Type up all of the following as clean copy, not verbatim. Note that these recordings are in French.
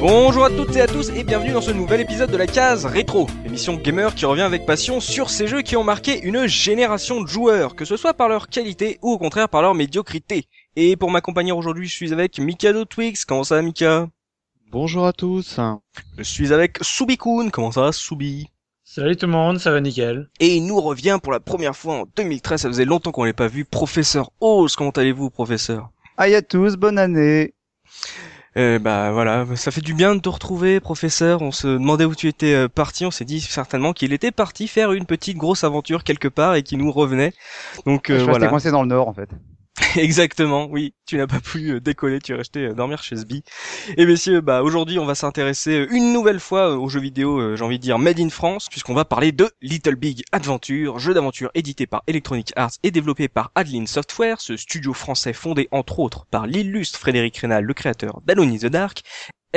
Bonjour à toutes et à tous et bienvenue dans ce nouvel épisode de la case rétro, émission gamer qui revient avec passion sur ces jeux qui ont marqué une génération de joueurs, que ce soit par leur qualité ou au contraire par leur médiocrité. Et pour m'accompagner aujourd'hui, je suis avec Mikado Twix. Comment ça, Mika? Bonjour à tous. Je suis avec Subi-kun. Comment ça, Subi? Salut tout le monde, ça va nickel. Et il nous revient pour la première fois en 2013, ça faisait longtemps qu'on l'avait pas vu, Professeur Oz. Comment allez-vous, Professeur? Aïe à tous, bonne année. Bah voilà, ça fait du bien de te retrouver, Professeur. On se demandait où tu étais parti, on s'est dit certainement qu'il était parti faire une petite grosse aventure quelque part et qu'il nous revenait. Donc je suis resté coincé dans le Nord en fait. Exactement, oui, tu n'as pas pu décoller, tu es resté dormir chez Sbi. Et messieurs, bah aujourd'hui on va s'intéresser une nouvelle fois aux jeux vidéo, j'ai envie de dire Made in France, puisqu'on va parler de Little Big Adventure, jeu d'aventure édité par Electronic Arts et développé par Adeline Software, ce studio français fondé entre autres par l'illustre Frédéric Raynal, le créateur d'Alone in the Dark.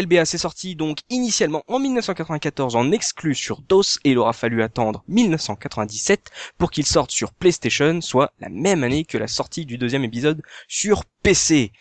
LBA s'est sorti donc initialement en 1994 en exclu sur DOS et il aura fallu attendre 1997 pour qu'il sorte sur PlayStation, soit la même année que la sortie du deuxième épisode sur PC.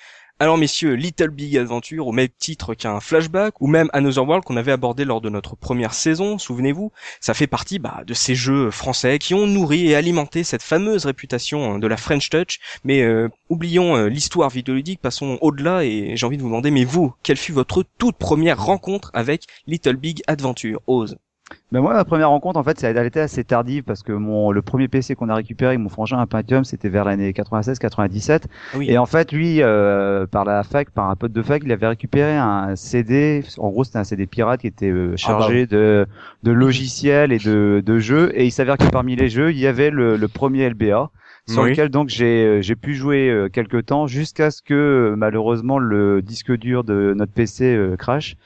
Alors messieurs, Little Big Adventure, au même titre qu'un flashback, ou même Another World qu'on avait abordé lors de notre première saison, souvenez-vous, ça fait partie de ces jeux français qui ont nourri et alimenté cette fameuse réputation de la French Touch, mais oublions l'histoire vidéoludique, passons au-delà, et j'ai envie de vous demander, mais vous, quelle fut votre toute première rencontre avec Little Big Adventure, Oz? Ben moi, ma première rencontre, en fait, elle était assez tardive parce que le premier PC qu'on a récupéré, mon frangin à Pentium, c'était vers l'année 96-97. Oui. Et en fait, lui, par un pote de fac, il avait récupéré un CD. En gros, c'était un CD pirate qui était chargé de logiciels et de jeux. Et il s'avère que parmi les jeux, il y avait le premier LBA. Sur lequel donc j'ai pu jouer quelques temps jusqu'à ce que malheureusement le disque dur de notre PC crache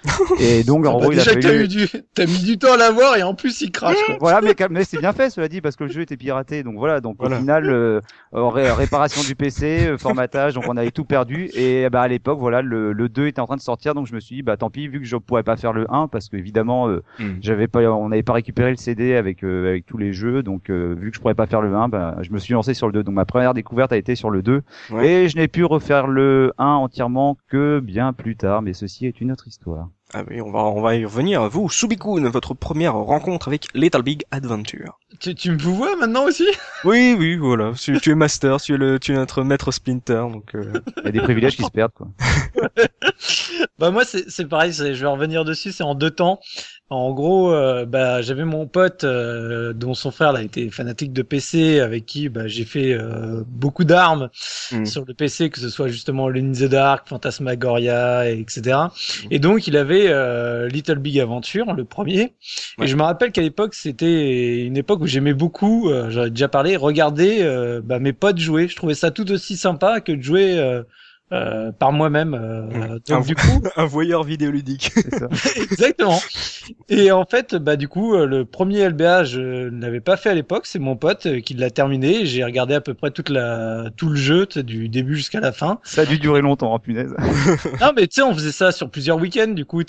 et donc en gros il a fallu... T'as mis du temps à l'avoir et en plus il crache quoi. Voilà, mais c'est bien fait cela dit parce que le jeu était piraté donc voilà, donc au final réparation du PC, formatage, donc on avait tout perdu et à l'époque voilà le 2 était en train de sortir donc je me suis dit tant pis vu que je pourrais pas faire le 1 parce que évidemment on n'avait pas récupéré le CD avec tous les jeux donc vu que je pourrais pas faire le 1 je me suis lancé sur le 2. Donc ma première découverte a été sur le 2 et je n'ai pu refaire le 1 entièrement que bien plus tard, mais ceci est une autre histoire. Ah oui, on va y revenir. Vous, Subi-kun, votre première rencontre avec Little Big Adventure. Tu me vois maintenant aussi? Oui, voilà. Tu es master, tu es notre maître Splinter, donc il y a des privilèges qui se perdent, quoi. Moi, c'est pareil, je vais revenir dessus, c'est en deux temps. En gros, j'avais mon pote dont son frère là était fanatique de PC, avec qui j'ai fait beaucoup d'armes sur le PC, que ce soit justement Alone in the Dark, Phantasmagoria, etc. Et donc il avait Little Big Adventure, le premier. Et je me rappelle qu'à l'époque, c'était une époque où j'aimais beaucoup, j'en ai déjà parlé, regarder mes potes jouer. Je trouvais ça tout aussi sympa que de jouer par moi-même donc du coup un voyeur vidéoludique. C'est ça. Exactement. Et en fait du coup le premier LBA je ne l'avais pas fait à l'époque, c'est mon pote qui l'a terminé, j'ai regardé à peu près tout le jeu du début jusqu'à la fin. Ça a dû durer longtemps, hein, punaise. Non mais tu sais on faisait ça sur plusieurs week-ends du coup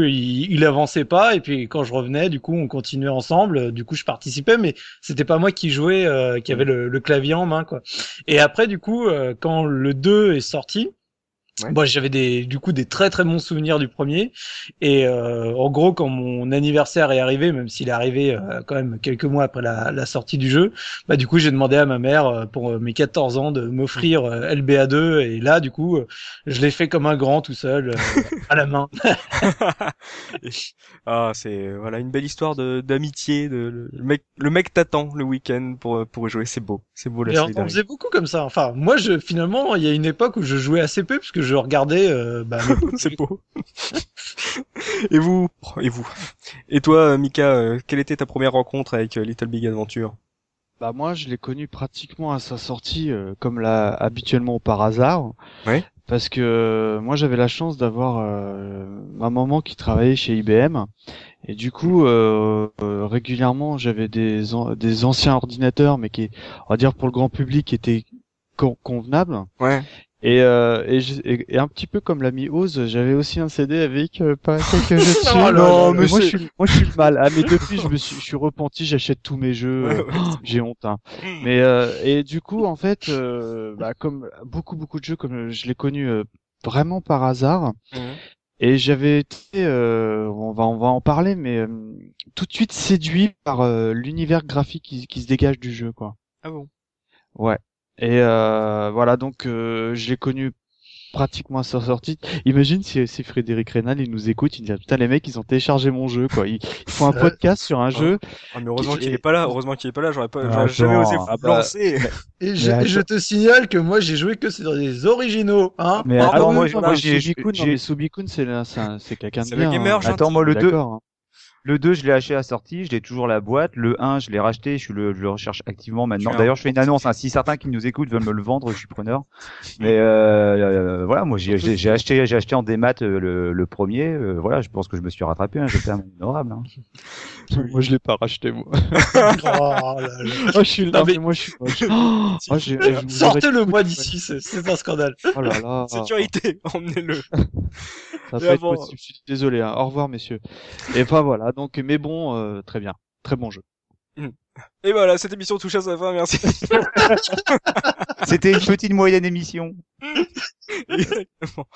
il avançait pas et puis quand je revenais du coup on continuait ensemble, du coup je participais mais c'était pas moi qui jouais qui avait le clavier en main quoi. Et après du coup quand le 2 est sorti. Ouais. Bon, j'avais des très très bons souvenirs du premier et en gros quand mon anniversaire est arrivé, même s'il est arrivé quand même quelques mois après la sortie du jeu, du coup j'ai demandé à ma mère pour mes 14 ans de m'offrir LBA 2 et là du coup je l'ai fait comme un grand tout seul à la main. Ah c'est voilà une belle histoire d'amitié, le mec t'attend le week-end pour jouer, c'est beau la solidarité. On faisait beaucoup comme ça, enfin moi finalement il y a une époque où je jouais assez peu parce que je regardais c'est beau. Et toi Mika, quelle était ta première rencontre avec Little Big Adventure? Moi je l'ai connu pratiquement à sa sortie comme là habituellement par hasard. Ouais. Parce que moi j'avais la chance d'avoir ma maman qui travaillait chez IBM et du coup régulièrement j'avais des anciens ordinateurs mais qui on va dire pour le grand public étaient convenables. Ouais. Et un petit peu comme l'ami Oz, j'avais aussi un CD avec pas quelques jeux dessus. Mais moi je suis le mal. Ah mais depuis je suis repenti, j'achète tous mes jeux, j'ai honte hein. Mais et du coup en fait comme beaucoup de jeux comme je l'ai connu vraiment par hasard. Et j'avais été, on va en parler, mais tout de suite séduit par l'univers graphique qui se dégage du jeu, quoi. Ah bon? Ouais. Et voilà, donc je l'ai connu pratiquement à sa sortie. Imagine si Frédéric Raynal, il nous écoute, il dit putain les mecs ils ont téléchargé mon jeu quoi. Ils font un podcast sur un jeu. Ah, mais heureusement qu'il est pas là. Heureusement qu'il est pas là. J'aurais jamais osé lancer. Et je te signale que moi j'ai joué que sur des originaux. Hein. Mais attends, moi j'ai Subikun, c'est quelqu'un de bien. Gamer, hein. Attends, moi le 2. Le 2, je l'ai acheté à la sortie, je l'ai toujours la boîte. Le 1, je l'ai racheté, je le recherche activement maintenant. D'ailleurs, je fais une annonce, hein. Si certains qui nous écoutent veulent me le vendre, je suis preneur. Mais voilà, moi j'ai acheté en démat le premier. Voilà, je pense que je me suis rattrapé, hein. J'étais un honorable. Hein. Moi, je l'ai pas racheté moi. Oh là là. Oh, je suis là, mais moi je suis. Oh, sortez-le moi d'ici, c'est un scandale. Oh là là. Sécurité, emmenez-le. Ça va être possible. Désolé, hein. Au revoir messieurs. Et enfin voilà. Donc, mais bon, très bien. Très bon jeu. Et voilà, cette émission touche à sa fin, merci. C'était une petite moyenne émission. Exactement.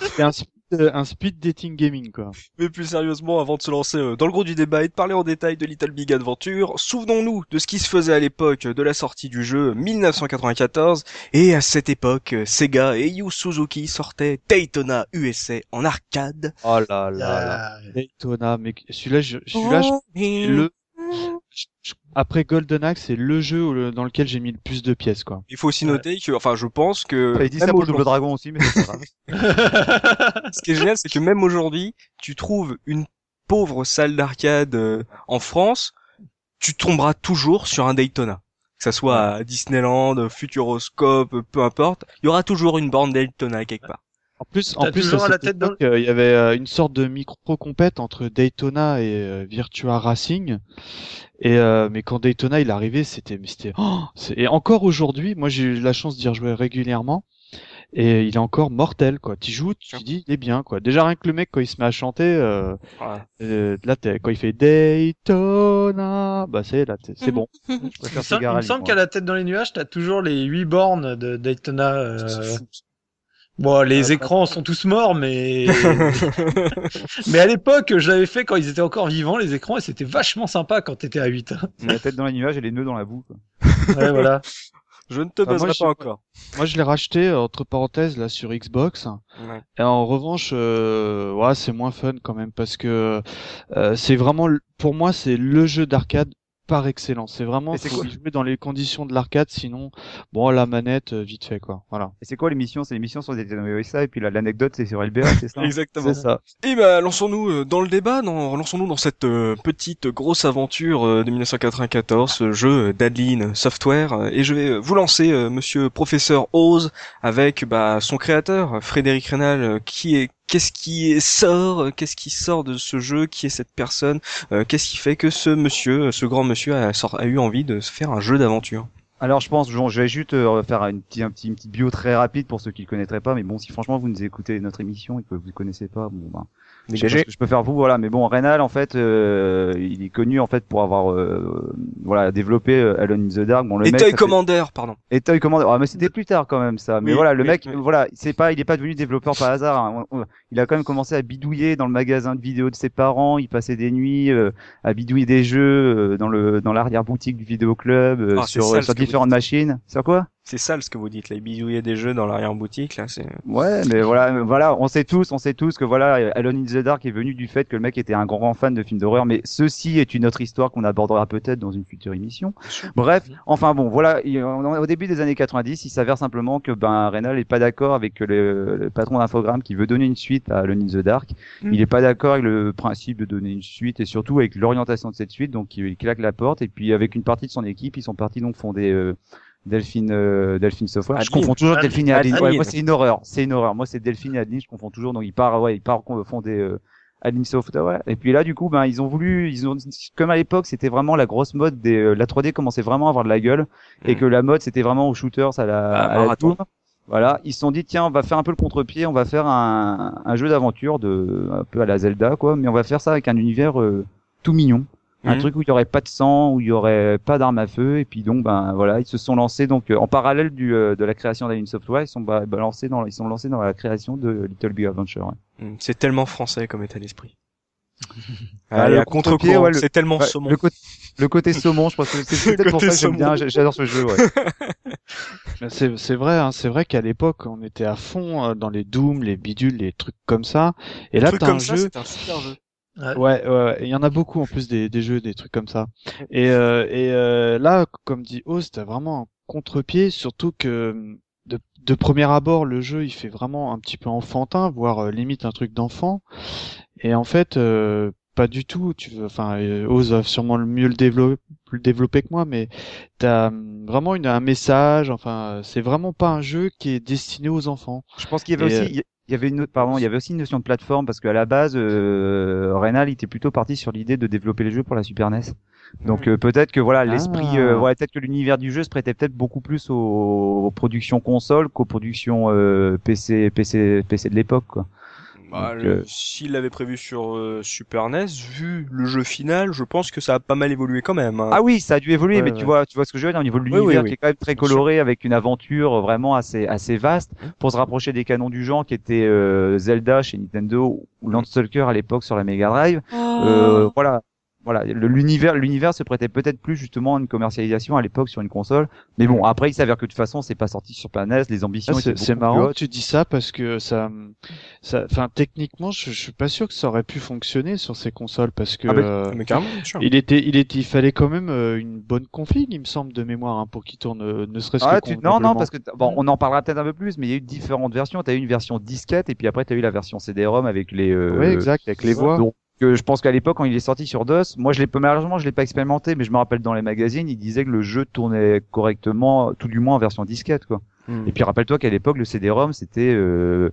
C'était un speed dating gaming, quoi. Mais plus sérieusement, avant de se lancer dans le gros du débat et de parler en détail de Little Big Adventure, souvenons-nous de ce qui se faisait à l'époque de la sortie du jeu 1994. Et à cette époque, Sega et Yu Suzuki sortaient Daytona USA en arcade. Oh là là, Daytona, mais après Golden Axe, c'est le jeu dans lequel j'ai mis le plus de pièces, quoi. Il faut aussi noter que, enfin, je pense que... T'avais dit ça pour Double Dragon aussi, mais c'est pas grave. Ce qui est génial, c'est que même aujourd'hui, tu trouves une pauvre salle d'arcade en France, tu tomberas toujours sur un Daytona. Que ça soit à Disneyland, Futuroscope, peu importe, il y aura toujours une borne Daytona quelque part. En plus, il y avait une sorte de micro-compète entre Daytona et Virtua Racing. Et mais quand Daytona il arrivait, et encore aujourd'hui, moi j'ai eu la chance d'y rejouer régulièrement. Et il est encore mortel, quoi. Tu joues, tu dis, il est bien, quoi. Déjà rien que le mec quand il se met à chanter, là quand il fait Daytona, bah c'est bon. Il me semble qu'à la tête dans les nuages, t'as toujours les 8 bornes de Daytona. Bon, les écrans sont tous morts, mais mais à l'époque, je l'avais fait quand ils étaient encore vivants, les écrans, et c'était vachement sympa quand t'étais à 8. La tête dans les nuages et les nœuds dans la boue, quoi. Ouais, voilà. Je ne te baiserai pas encore. Moi, je l'ai racheté, entre parenthèses, là, sur Xbox. Ouais. Et en revanche, ouais, c'est moins fun quand même, parce que c'est vraiment, pour moi, c'est le jeu d'arcade par excellence. C'est vraiment faut jouer dans les conditions de l'arcade, sinon bon la manette vite fait quoi. Voilà. Et c'est quoi l'émission? C'est l'émission sur Daytona USA et puis l'anecdote c'est sur LBA, c'est ça? Exactement. C'est ça. Et bah lançons-nous dans le débat, lançons-nous dans cette petite grosse aventure de 1994, ce jeu d'Adeline Software, et je vais vous lancer monsieur professeur Oz avec son créateur Frédéric Raynal, qu'est-ce qui sort de ce jeu, qui est cette personne, qu'est-ce qui fait que ce grand monsieur a eu envie de se faire un jeu d'aventure? Alors je pense, je vais juste faire une petite bio très rapide pour ceux qui le connaîtraient pas, mais bon, si franchement vous nous écoutez notre émission et que vous ne connaissez pas, bon ben je sais pas ce que je peux faire pour vous, voilà. Mais bon, Raynal en fait, il est connu en fait pour avoir développé Alone in the Dark. Bon, le mec, Toy Commander. Ah mais c'était plus tard quand même ça. Mais oui, voilà, il est pas devenu développeur par hasard, hein. Il a quand même commencé à bidouiller dans le magasin de vidéos de ses parents. Il passait des nuits à bidouiller des jeux dans l'arrière-boutique du vidéoclub, sur différentes machines. Sur quoi? C'est sale ce que vous dites, là, bidouiller des jeux dans l'arrière-boutique, là, c'est... Ouais, mais voilà, on sait tous que voilà, Alone in the Dark est venu du fait que le mec était un grand fan de films d'horreur, mais ceci est une autre histoire qu'on abordera peut-être dans une future émission. Bref, enfin bon, voilà, au début des années 90, il s'avère simplement que, Raynal n'est pas d'accord avec le patron d'Infogrames qui veut donner une suite à Alone in the Dark. Il est pas d'accord avec le principe de donner une suite et surtout avec l'orientation de cette suite, donc il claque la porte et puis avec une partie de son équipe, ils sont partis donc fonder, Delphine Software. Je confonds toujours Delphine et Adeline. Ouais, moi c'est une horreur. Moi c'est Delphine et Adeline, je confonds toujours. Donc il part fonder Adeline Software. Ouais. Et puis là du coup comme à l'époque, c'était vraiment la grosse mode la 3D commençait vraiment à avoir de la gueule et que la mode c'était vraiment aux shooters à la Tomb. Voilà, ils se sont dit tiens, on va faire un peu le contre-pied, on va faire un jeu d'aventure un peu à la Zelda quoi, mais on va faire ça avec un univers tout mignon. Un truc où il y aurait pas de sang, où il y aurait pas d'armes à feu, et puis donc ils se sont lancés donc en parallèle de la création d'Adeline Software, ils sont lancés dans la création de Little Big Adventure. Ouais. C'est tellement français comme état d'esprit. Le contre-pied, ouais, c'est tellement saumon. Le côté saumon, je pense que c'est peut-être pour ça que j'aime bien, j'adore ce jeu, ouais. C'est vrai, hein, c'est vrai qu'à l'époque, on était à fond dans les Doom, les bidules, les trucs comme ça. Et là, t'as un jeu. C'est un super jeu. Ouais, il y en a beaucoup en plus des jeux, des trucs comme ça. Et là, comme dit Oz, c'était vraiment un contre-pied, surtout que de premier abord, le jeu, il fait vraiment un petit peu enfantin, voire limite un truc d'enfant. Et en fait, pas du tout. Oz va sûrement mieux le développer que moi, mais t'as vraiment un message. Enfin, c'est vraiment pas un jeu qui est destiné aux enfants. Je pense qu'il y avait aussi. Il y avait aussi une notion de plateforme parce qu'à la base, Raynal, il était plutôt parti sur l'idée de développer les jeux pour la Super NES. Donc peut-être que l'esprit, peut-être que l'univers du jeu se prêtait peut-être beaucoup plus aux productions consoles qu'aux productions PC de l'époque, quoi. Bah, s'il l'avait prévu sur Super NES, vu le jeu final, je pense que ça a pas mal évolué quand même, hein. Ah oui, ça a dû évoluer, mais tu vois ce que je veux dire au niveau de l'univers qui est quand même très coloré avec une aventure vraiment assez vaste pour se rapprocher des canons du genre qui étaient Zelda chez Nintendo ou Landstalker à l'époque sur la Mega Drive. Voilà, l'univers se prêtait peut-être plus justement à une commercialisation à l'époque sur une console. Mais bon, après il s'avère que de toute façon, c'est pas sorti sur Super NES, les ambitions étaient beaucoup plus hautes. C'est marrant, tu dis ça parce que enfin techniquement, je suis pas sûr que ça aurait pu fonctionner sur ces consoles parce que mais carrément, sûr. Il fallait quand même une bonne config, il me semble de mémoire, hein, pour qu'il tourne ne serait-ce que non, parce que bon, on en parlera peut-être un peu plus, mais il y a eu différentes versions, tu as eu une version disquette et puis après tu as eu la version CD-ROM avec les avec les voix. Donc, que je pense qu'à l'époque quand il est sorti sur DOS, moi malheureusement je l'ai pas expérimenté, mais je me rappelle dans les magazines, ils disaient que le jeu tournait correctement, tout du moins en version disquette, quoi. Et puis rappelle-toi qu'à l'époque le CD-ROM c'était le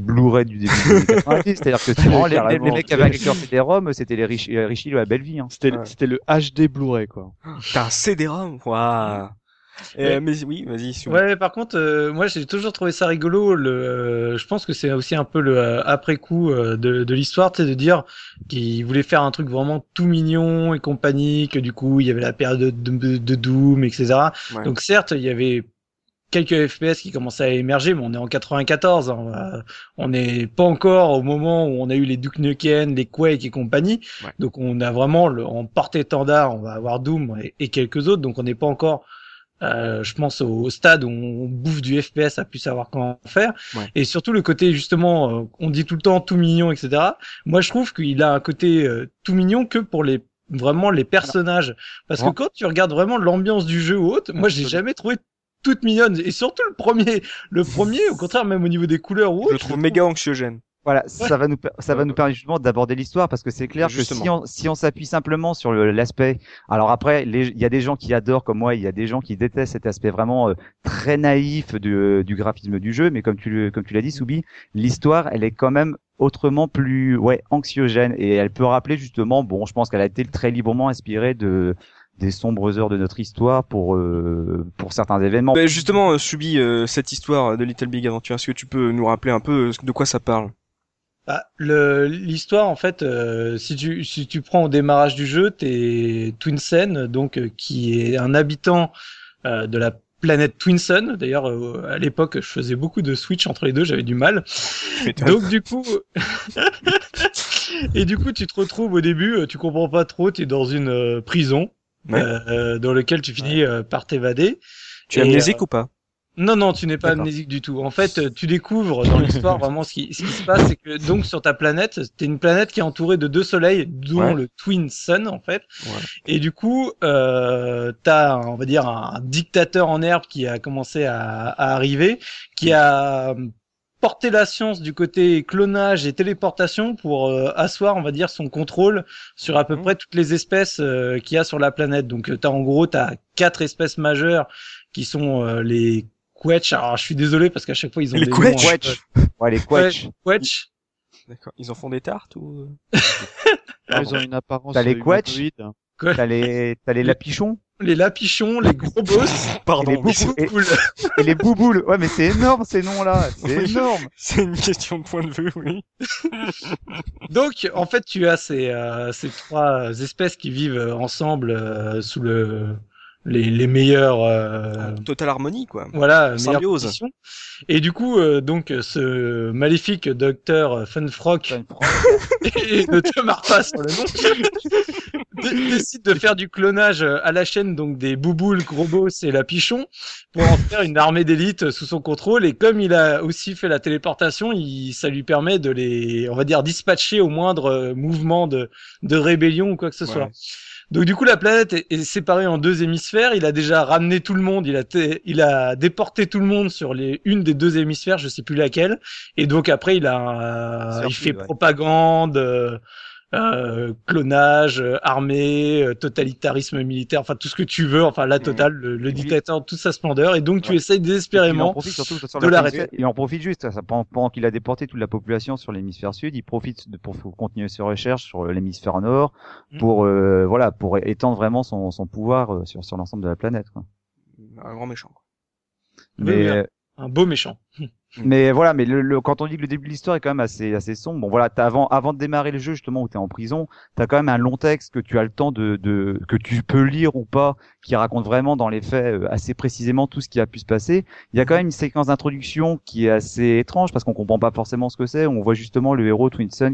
Blu-ray du début des années 90, c'est-à-dire que les mecs qui avaient un lecteur CD-ROM, c'était les riches de la belle vie, hein. C'était le HD Blu-ray, quoi. T'as un CD-ROM, waouh. Mais oui, vas-y. Ouais, par contre, moi j'ai toujours trouvé ça rigolo. Je pense que c'est aussi un peu le après-coup de l'histoire, c'est de dire qu'ils voulaient faire un truc vraiment tout mignon et compagnie, que du coup il y avait la période de Doom, etc. Ouais. Donc certes, il y avait quelques FPS qui commençaient à émerger, mais on est en 94, hein, on n'est pas encore au moment où on a eu les Duke Nukem, les Quake et compagnie, ouais. Donc on a vraiment en porte-étendard, on va avoir Doom et quelques autres, donc on n'est pas encore... je pense au stade où on bouffe du FPS à plus savoir comment faire, ouais. Et surtout le côté justement on dit tout le temps tout mignon, etc. Moi je trouve qu'il a un côté tout mignon que pour les personnages, parce que quand tu regardes vraiment l'ambiance du jeu ou autre, moi j'ai jamais trouvé toute mignonne, et surtout le premier au contraire, même au niveau des couleurs ou autre, je trouve méga anxiogène. Voilà, ça va nous permettre justement d'aborder l'histoire, parce que c'est clair que si on s'appuie simplement sur l'aspect, alors après il y a des gens qui adorent comme moi, il y a des gens qui détestent cet aspect vraiment très naïf du graphisme du jeu, mais comme tu l'as dit Soubi, l'histoire elle est quand même autrement plus anxiogène, et elle peut rappeler justement, bon je pense qu'elle a été très librement inspirée des sombres heures de notre histoire pour certains événements. Mais justement Soubi, cette histoire de Little Big Adventure, est-ce que tu peux nous rappeler un peu de quoi ça parle? Bah, l'histoire en fait, si tu prends au démarrage du jeu, t'es Twinsen, donc qui est un habitant de la planète Twinsen. D'ailleurs, à l'époque, je faisais beaucoup de switch entre les deux, j'avais du mal. Donc du coup, et du coup, tu te retrouves au début, tu comprends pas trop, t'es dans une prison dans laquelle tu finis par t'évader. Tu es amnésique ou pas? Non, tu n'es pas amnésique du tout. En fait, tu découvres dans l'histoire vraiment ce qui se passe, c'est que donc sur ta planète, t'es une planète qui est entourée de deux soleils, dont le Twin Sun en fait. Ouais. Et du coup, t'as, on va dire, un dictateur en herbe qui a commencé à arriver, qui a porté la science du côté clonage et téléportation pour asseoir, on va dire, son contrôle sur à peu près toutes les espèces qu'il y a sur la planète. Donc t'as 4 espèces majeures qui sont les Quetch. Alors, je suis désolé parce qu'à chaque fois ils ont les Quetch. Les Quetch. Quetch. D'accord. Ils en font des tartes ou ils ont une apparence. T'as les Quetch. T'as les lapichons. Les lapichons, les gros boss. Pardon. Et les bouboules. Et les bouboules. Ouais, mais c'est énorme ces noms-là. C'est énorme. C'est une question de point de vue, oui. Donc, en fait, tu as ces 3 espèces qui vivent ensemble sous le les meilleurs Total Harmony quoi. Voilà, symbiose. Et du coup donc ce maléfique docteur Funfrock et ne te marre pas sur le nom décide de faire du clonage à la chaîne donc des Bouboules, Grobos et la Pichon pour en faire une armée d'élite sous son contrôle, et comme il a aussi fait la téléportation, ça lui permet de les, on va dire, dispatcher au moindre mouvement de rébellion ou quoi que ce soit. Donc du coup la planète est séparée en deux hémisphères, il a déjà ramené tout le monde, il a déporté tout le monde sur une des deux hémisphères, je sais plus laquelle, et donc après il fait propagande, clonage, armée, totalitarisme militaire, enfin tout ce que tu veux, enfin la totale, le dictateur, toute sa splendeur, et donc tu essayes désespérément de l'arrêter. Il en profite juste, pendant qu'il a déporté toute la population sur l'hémisphère sud, il profite pour continuer ses recherches sur l'hémisphère nord, pour étendre vraiment son pouvoir sur l'ensemble de la planète, quoi. Un grand méchant. Un beau méchant. Mais voilà, mais quand on dit que le début de l'histoire est quand même assez sombre, bon voilà, t'as avant de démarrer le jeu justement où t'es en prison, t'as quand même un long texte que tu as le temps de que tu peux lire ou pas, qui raconte vraiment dans les faits assez précisément tout ce qui a pu se passer. Il y a quand même une séquence d'introduction qui est assez étrange parce qu'on comprend pas forcément ce que c'est. On voit justement le héros Twinson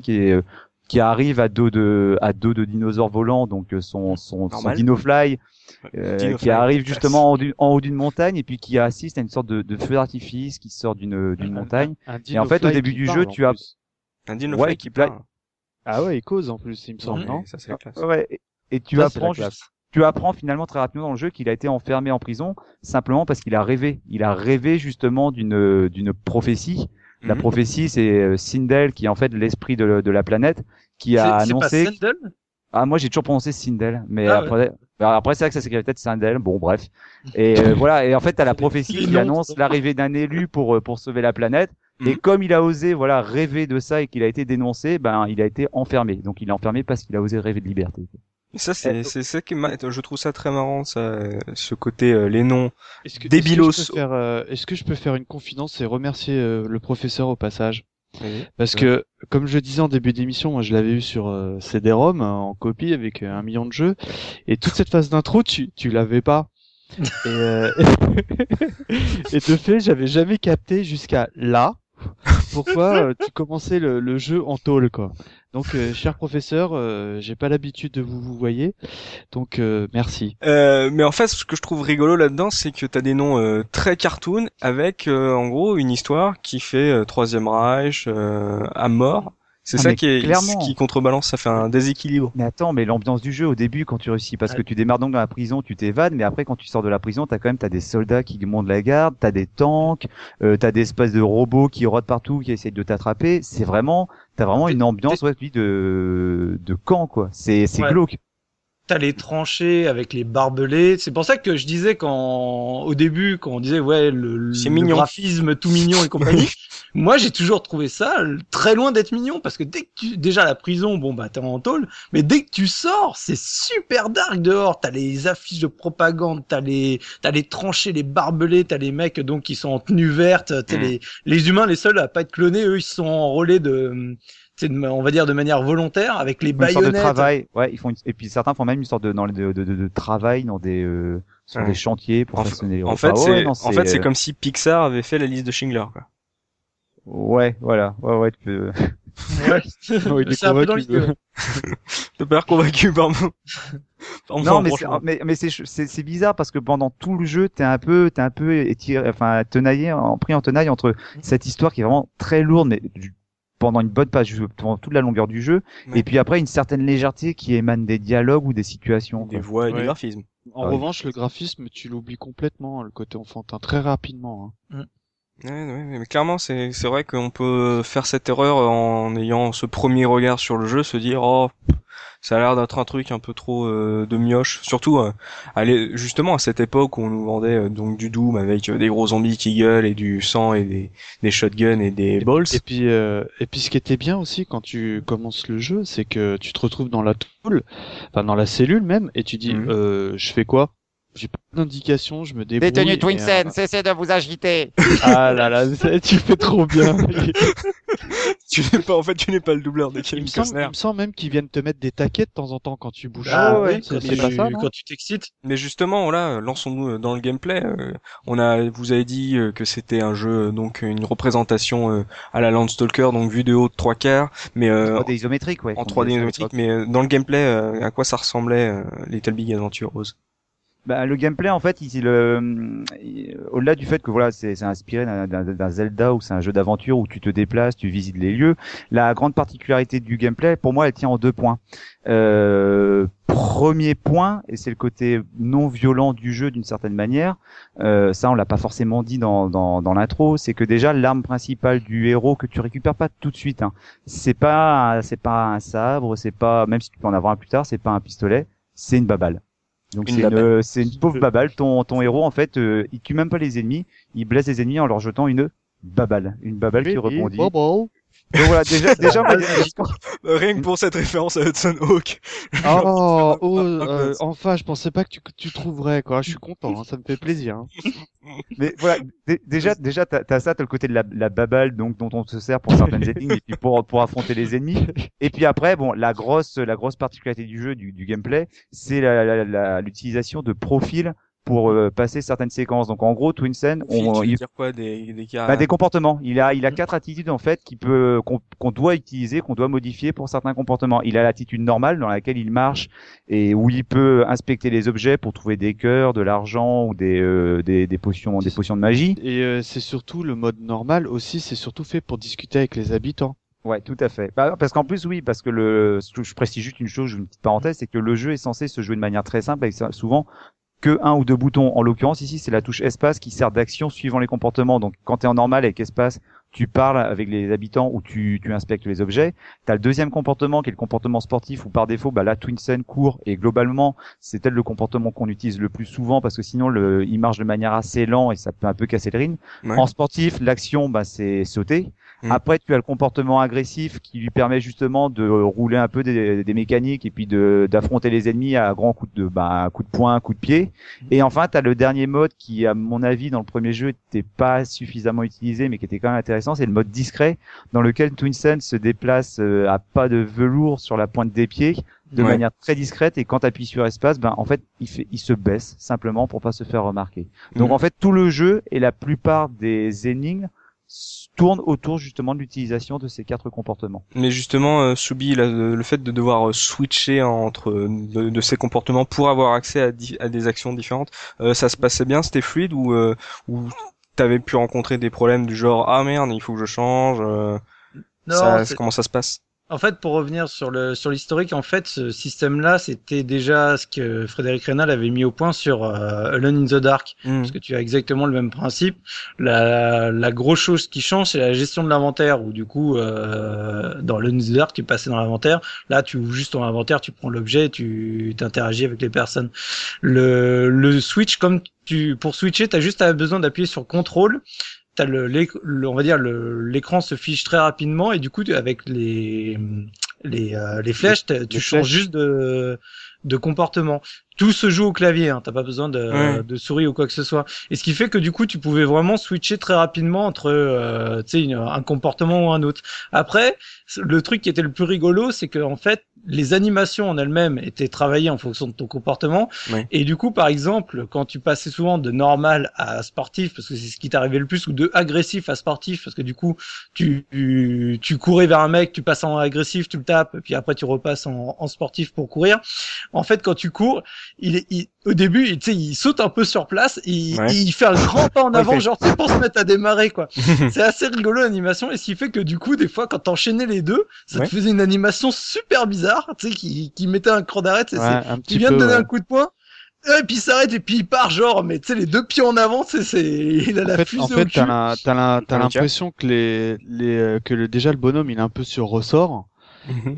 qui arrive à dos de dinosaures volants, donc son dinofly. Qui arrive justement en haut d'une montagne et puis qui assiste à une sorte de feu d'artifice qui sort d'une montagne. Et en fait, au début du jeu, tu as un dinofly qui plaque. Ah ouais, il cause en plus, il me semble, non? Ça, c'est la classe. Ouais. Et tu apprends finalement très rapidement dans le jeu qu'il a été enfermé en prison simplement parce qu'il a rêvé. Il a rêvé justement d'une prophétie. La prophétie, c'est Sindel qui est en fait l'esprit de la planète qui a annoncé. C'est pas Sindel? Ah, moi j'ai toujours prononcé Sindel, mais après c'est vrai que ça s'écrit peut-être Sindel, bon bref. Et voilà, et en fait t'as la prophétie qui annonce l'arrivée d'un élu pour sauver la planète, et comme il a osé rêver de ça et qu'il a été dénoncé, il a été enfermé. Donc il est enfermé parce qu'il a osé rêver de liberté. Ça c'est ça qui je trouve ça très marrant, ça, ce côté les noms débilos. Est-ce que je peux faire une confidence et remercier le professeur au passage? Parce que, comme je disais en début d'émission, moi je l'avais eu sur CD-ROM en copie avec 1 million de jeux, et toute cette phase d'intro, tu l'avais pas. Et de fait, j'avais jamais capté jusqu'à là pourquoi tu commençais le jeu en tôle, quoi. Donc, cher professeur, j'ai pas l'habitude de vous voyez, donc merci. Mais en fait, ce que je trouve rigolo là-dedans, c'est que t'as des noms très cartoon avec, en gros, une histoire qui fait Troisième Reich à mort. C'est ça qui contrebalance, ça fait un déséquilibre. Mais attends, mais l'ambiance du jeu au début quand tu réussis, parce que tu démarres donc dans la prison, tu t'évades, mais après quand tu sors de la prison, t'as des soldats qui montent la garde, t'as des tanks, t'as des espèces de robots qui rôdent partout, qui essayent de t'attraper. C'est vraiment, t'as vraiment une ambiance de camp quoi. C'est glauque. T'as les tranchées avec les barbelés. C'est pour ça que je disais au début, quand on disait, le graphisme tout mignon et compagnie. Moi, j'ai toujours trouvé ça très loin d'être mignon parce que dès que déjà la prison, t'es en tôle, mais dès que tu sors, c'est super dark dehors. T'as les affiches de propagande, t'as les tranchées, les barbelés, t'as les mecs, donc, qui sont en tenue verte. T'as les humains, les seuls à pas être clonés, eux, ils sont enrôlés on va dire de manière volontaire avec les baïonnettes. Une sorte de travail, ils font et puis certains font même une sorte de travail dans des sur des chantiers pour façonner les repas. En fait, c'est comme si Pixar avait fait la liste de Schindler, quoi. Ouais, voilà. Ouais, tu peux. Ouais, c'est un peu dans l'idée. T'as pas l'air convaincu par moi. Non, mais c'est bizarre parce que pendant tout le jeu, t'es un peu étiré, enfin tenaillé, pris en tenaille entre cette histoire qui est vraiment très lourde, mais pendant une bonne page, pendant toute la longueur du jeu, et puis après une certaine légèreté qui émane des dialogues ou des situations, des voix et du graphisme. En revanche, le graphisme, tu l'oublies complètement, le côté enfantin, très rapidement. Hein. Ouais, mais clairement, c'est vrai qu'on peut faire cette erreur en ayant ce premier regard sur le jeu, se dire ça a l'air d'être un truc un peu trop de mioche, surtout justement à cette époque où on nous vendait donc du Doom avec des gros zombies qui gueulent et du sang et des shotguns et des balls. Et puis ce qui était bien aussi quand tu commences le jeu, c'est que tu te retrouves dans la cellule même, et tu dis je fais quoi ? J'ai pas d'indication, je me débrouille. Détenu Twinsen, cessez de vous agiter. Ah là là, tu fais trop bien. Tu n'es pas le doubleur de Kevin Costner. Il me semble même qu'ils viennent te mettre des taquets de temps en temps quand tu bouges. Ah ouais, c'est pas ça, quand tu t'excites. Mais justement, là, lançons-nous dans le gameplay. Vous avez dit que c'était un jeu, donc une représentation à la Landstalker, donc vue de haut de 3/4, mais en 3D isométrique, ouais. En 3D isométrique, mais dans le gameplay, à quoi ça ressemblait Little Big Adventure, Oz? Bah, le gameplay, en fait, au-delà du fait que voilà, c'est inspiré d'un Zelda où c'est un jeu d'aventure où tu te déplaces, tu visites les lieux. La grande particularité du gameplay, pour moi, elle tient en deux points. Premier point, et c'est le côté non violent du jeu d'une certaine manière. Ça, on l'a pas forcément dit dans l'intro, c'est que déjà l'arme principale du héros que tu récupères pas tout de suite, hein. C'est pas un sabre, c'est pas, même si tu peux en avoir un plus tard, c'est pas un pistolet, c'est une baballe. Donc c'est une pauvre baballe. Ton héros en fait, il tue même pas les ennemis, il blesse les ennemis en leur jetant une baballe qui rebondit. Bobo. Donc voilà, déjà rien que pour cette référence à Hudson Hawk. Enfin, je pensais pas que tu trouverais quoi. Je suis content, hein, ça me fait plaisir. Hein. Mais voilà, déjà t'as ça, t'as le côté de la baballe donc dont on se sert pour certaines settings et puis pour affronter les ennemis. Et puis après, bon, la grosse particularité du jeu, du gameplay, c'est l'utilisation de profils pour passer certaines séquences. Donc en gros, Twinsen, dire quoi des cas... Bah, des comportements. Il a quatre attitudes en fait qu'on doit utiliser, qu'on doit modifier pour certains comportements. Il a l'attitude normale dans laquelle il marche et où il peut inspecter les objets pour trouver des cœurs, de l'argent ou des potions de magie. Et c'est surtout le mode normal aussi, c'est surtout fait pour discuter avec les habitants. Ouais, tout à fait. Bah, parce qu'en plus, oui, parce que je précise juste une chose, une petite parenthèse, c'est que le jeu est censé se jouer de manière très simple avec souvent que un ou deux boutons. En l'occurrence, ici, c'est la touche espace qui sert d'action suivant les comportements. Donc, quand t'es en normal avec espace, tu parles avec les habitants ou tu inspectes les objets. T'as le deuxième comportement qui est le comportement sportif où par défaut, bah, là, Twinsen court et globalement, c'est peut-être le comportement qu'on utilise le plus souvent parce que sinon, il marche de manière assez lent et ça peut un peu casser le rythme. Ouais. En sportif, l'action, bah, c'est sauter. Après, tu as le comportement agressif qui lui permet justement de rouler un peu des mécaniques et puis d'affronter les ennemis à grands coups coups de poing, coups de pied. Et enfin, tu as le dernier mode qui, à mon avis, dans le premier jeu, n'était pas suffisamment utilisé, mais qui était quand même intéressant. C'est le mode discret, dans lequel Twinsen se déplace à pas de velours sur la pointe des pieds, de manière très discrète, et quand t'appuies sur espace, ben en fait il se baisse simplement pour pas se faire remarquer. Donc en fait, tout le jeu et la plupart des énigmes tourne autour justement de l'utilisation de ces quatre comportements. Mais justement, Soubi, le fait de devoir switcher entre de ces comportements pour avoir accès à des actions différentes, ça se passait bien, c'était fluide ou t'avais pu rencontrer des problèmes du genre ah merde, il faut que je change. Non, comment ça se passe? En fait, pour revenir sur l'historique, en fait, ce système-là, c'était déjà ce que Frédéric Raynal avait mis au point sur Alone in the Dark, parce que tu as exactement le même principe. La grosse chose qui change, c'est la gestion de l'inventaire, où du coup, dans Alone in the Dark, tu passais dans l'inventaire. Là, tu ouvres juste ton inventaire, tu prends l'objet, tu t'interagis avec les personnes. Le switch, pour switcher, t'as juste besoin d'appuyer sur contrôle. T'as on va dire l'écran se fiche très rapidement et du coup avec les flèches tu changes juste de comportement. Tout se joue au clavier, hein, t'as pas besoin de souris ou quoi que ce soit. Et ce qui fait que du coup tu pouvais vraiment switcher très rapidement entre un comportement ou un autre. Après, le truc qui était le plus rigolo, c'est que en fait les animations en elles-mêmes étaient travaillées en fonction de ton comportement. Oui. Et du coup, par exemple, quand tu passais souvent de normal à sportif, parce que c'est ce qui t'arrivait le plus, ou de agressif à sportif, parce que du coup tu courais vers un mec, tu passes en agressif, tu le tapes, puis après tu repasses en sportif pour courir. En fait, quand tu cours, au début, il saute un peu sur place, il fait un grand pas en avant, genre pour se mettre à démarrer, quoi. C'est assez rigolo l'animation, et ce qui fait que du coup, des fois, quand t'enchaînais les deux, ça te faisait une animation super bizarre, tu sais, qui mettait un cran d'arrêt, qui vient de donner un coup de poing. Et puis il s'arrête et puis il part genre mais tu sais les deux pieds en avant il a la fusée au cul. En fait t'as l'impression que déjà le bonhomme il est un peu sur ressort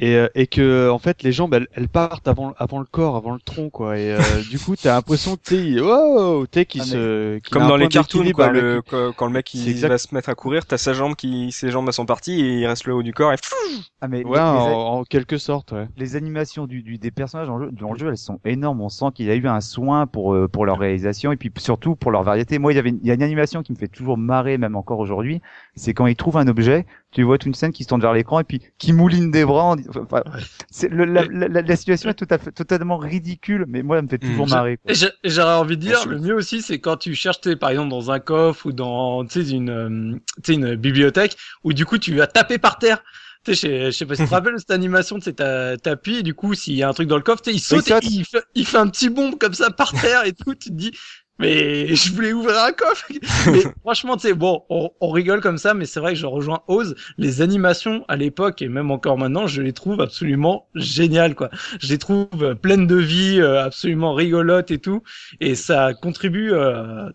et que en fait les jambes elles partent avant le corps, avant le tronc quoi, et du coup t'as l'impression que qui comme dans les cartoons quoi, avec... quand le mec va se mettre à courir, t'as ses jambes sont parties et il reste le haut du corps et en quelque sorte les animations des personnages dans le jeu, elles sont énormes, on sent qu'il y a eu un soin pour leur réalisation et puis surtout pour leur variété. Moi il y a une animation qui me fait toujours marrer, même encore aujourd'hui, c'est quand ils trouvent un objet, tu vois toute une scène qui se tourne vers l'écran et puis qui mouline des bras. Enfin, c'est la situation est totalement ridicule, mais moi elle me fait toujours marrer quoi. J'aurais envie de dire le mieux aussi, c'est quand tu cherches par exemple dans un coffre ou dans une bibliothèque où du coup tu vas taper par terre. Je sais pas si tu te rappelles cette animation, tu sais, t'appuies et du coup s'il y a un truc dans le coffre, il saute et il fait un petit bond comme ça par terre et tout, tu te dis mais je voulais ouvrir un coffre. Mais franchement, tu sais, bon, on rigole comme ça, mais c'est vrai que je rejoins Oz. Les animations à l'époque et même encore maintenant, je les trouve absolument géniales, quoi. Je les trouve pleines de vie, absolument rigolotes et tout. Et ça contribue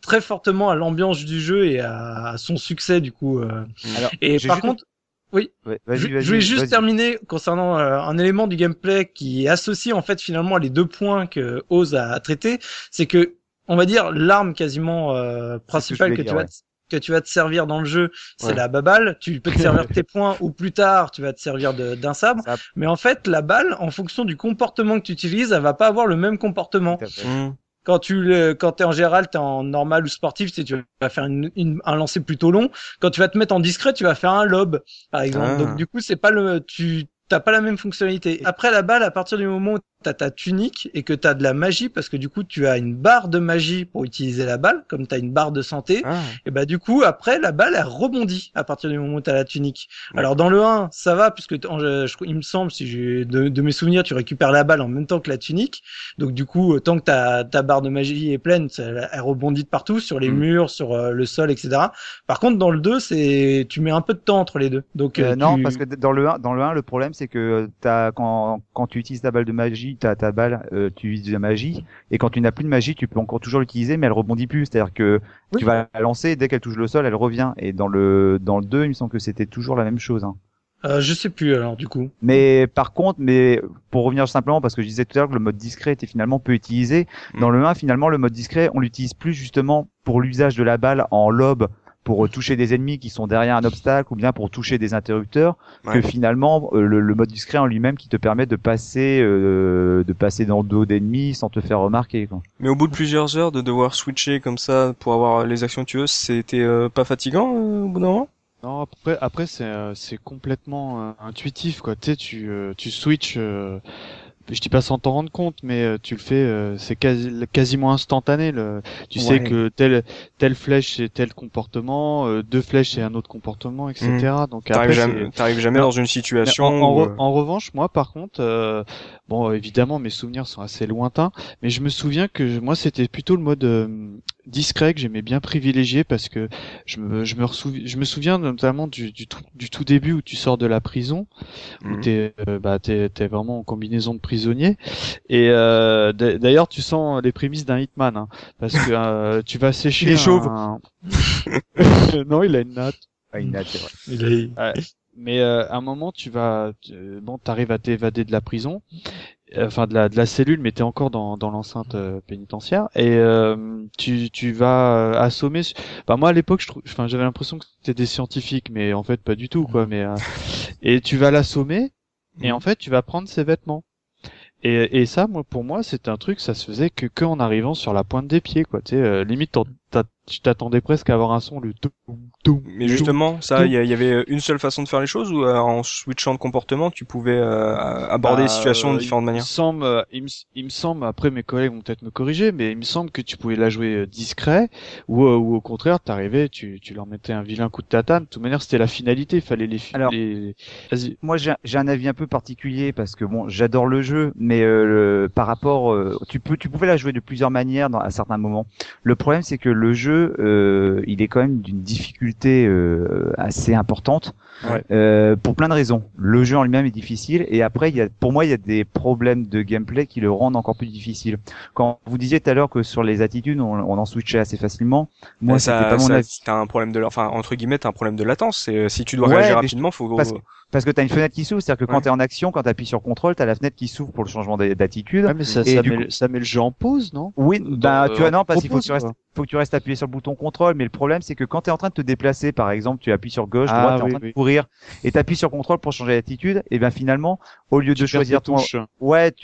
très fortement à l'ambiance du jeu et à son succès, du coup. Alors, et par contre, oui, ouais, je voulais juste terminer concernant un élément du gameplay qui associe en fait finalement les deux points que Oz a traités, c'est que on va dire l'arme quasiment principale que tu vas te servir dans le jeu, c'est la baballe. Tu peux te servir de tes points ou plus tard tu vas te servir d'un sabre. Mais en fait la balle, en fonction du comportement que tu utilises, elle va pas avoir le même comportement. Quand t'es en général, t'es en normal ou sportif, tu vas faire un lancer plutôt long. Quand tu vas te mettre en discret, tu vas faire un lob, par exemple. Donc du coup c'est pas t'as pas la même fonctionnalité. Après la balle, à partir du moment où t'as ta tunique et que t'as de la magie, parce que du coup tu as une barre de magie pour utiliser la balle, comme t'as une barre de santé, et bah du coup après la balle elle rebondit à partir du moment où t'as la tunique. Alors dans le 1 ça va, puisque il me semble, si j'ai de mes souvenirs, tu récupères la balle en même temps que la tunique, donc du coup tant que ta barre de magie est pleine, elle rebondit de partout, sur les murs, sur le sol, etc. Par contre dans le 2 tu mets un peu de temps entre les deux. Donc non, parce que dans le 1 le problème c'est que quand tu utilises ta balle de magie, ta balle, tu utilises la magie, et quand tu n'as plus de magie, tu peux encore toujours l'utiliser, mais elle rebondit plus. C'est-à-dire que tu vas la lancer, dès qu'elle touche le sol, elle revient. Et dans le 2, il me semble que c'était toujours la même chose. Je sais plus alors du coup. Mais par contre, pour revenir simplement, parce que je disais tout à l'heure que le mode discret était finalement peu utilisé. Dans le 1, finalement, le mode discret, on l'utilise plus justement pour l'usage de la balle en lobe, pour toucher des ennemis qui sont derrière un obstacle, ou bien pour toucher des interrupteurs, que finalement le mode discret en lui-même qui te permet de passer dans le dos d'ennemis sans te faire remarquer, quoi. Mais au bout de plusieurs heures de devoir switcher comme ça pour avoir les actions que tu veux, c'était pas fatigant au bout d'un moment? Non, après c'est complètement intuitif, quoi. Tu sais, tu switches. Je dis pas sans t'en rendre compte, mais tu le fais, c'est quasiment instantané. Tu sais que telle flèche c'est tel comportement, deux flèches c'est un autre comportement, etc. Donc t'arrives jamais dans une situation. En revanche, moi par contre, bon évidemment mes souvenirs sont assez lointains, mais je me souviens que moi c'était plutôt le mode discret que j'aimais bien privilégier, parce que je me souviens notamment du tout début où tu sors de la prison, où t'es vraiment en combinaison de prisonnier, et d'ailleurs tu sens les prémices d'un Hitman, hein, parce que tu vas sécher les chauves. Non, il a une natte. Ah, une natte, c'est vrai. Mais à un moment t'arrives à t'évader de la prison, enfin de la cellule, mais t'es encore dans l'enceinte pénitentiaire, et tu vas assommer. Bah moi à l'époque j'avais l'impression que c'était des scientifiques, mais en fait pas du tout, quoi. Mais et tu vas l'assommer, et en fait tu vas prendre ses vêtements. Et ça, pour moi, c'était un truc, ça se faisait que en arrivant sur la pointe des pieds, quoi. Tu sais, limite, tu t'attendais presque à avoir un son, le tout. Mais justement, ça, il y avait une seule façon de faire les choses, ou en switchant de comportement, tu pouvais aborder les situations de différentes manières. Il me semble, après mes collègues vont peut-être me corriger, mais il me semble que tu pouvais la jouer discret, ou au contraire, t'arrivais, tu leur mettais un vilain coup de tatane. De toute manière, c'était la finalité, il fallait les... Alors, vas-y. Moi, j'ai un avis un peu particulier, parce que bon, j'adore le jeu, mais par rapport, tu pouvais la jouer de plusieurs manières à certains moments. Le problème, c'est que le jeu, il est quand même d'une difficulté difficulté assez importante. Ouais. Pour plein de raisons. Le jeu en lui-même est difficile, et après, pour moi, il y a des problèmes de gameplay qui le rendent encore plus difficile. Quand vous disiez tout à l'heure que sur les attitudes, on en switchait assez facilement. Moi, ben c'était pas mon avis. T'as un problème de, enfin entre guillemets, t'as un problème de latence. Et si tu dois réagir rapidement, faut parce que t'as une fenêtre qui s'ouvre, c'est-à-dire que quand t'es en action, quand t'appuies sur contrôle, t'as la fenêtre qui s'ouvre pour le changement d'attitude. Ouais, mais ça met le jeu en pause, non? Oui, non, parce qu'il faut que tu restes appuyé sur le bouton contrôle, mais le problème c'est que quand t'es en train de te déplacer, par exemple, tu appuies sur gauche, droite, t'es en train de courir, et t'appuies sur contrôle pour changer d'attitude, et ben finalement, au lieu de choisir ton, comme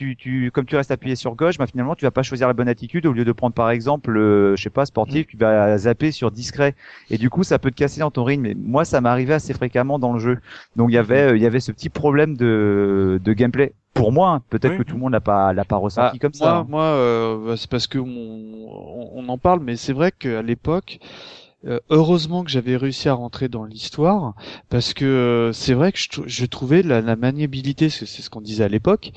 tu restes appuyé sur gauche, ben finalement tu vas pas choisir la bonne attitude, au lieu de prendre par exemple, je sais pas, sportif, tu vas zapper sur discret, et du coup ça peut te casser dans ton rythme. Mais moi ça m'arrivait assez fréquemment dans le jeu, donc il y avait ce petit problème de gameplay. Pour moi, peut-être que tout le monde l'a pas ressenti comme ça. Moi, c'est parce que on en parle, mais c'est vrai qu'à l'époque, heureusement que j'avais réussi à rentrer dans l'histoire, parce que c'est vrai que je trouvais la maniabilité, c'est ce qu'on disait à l'époque,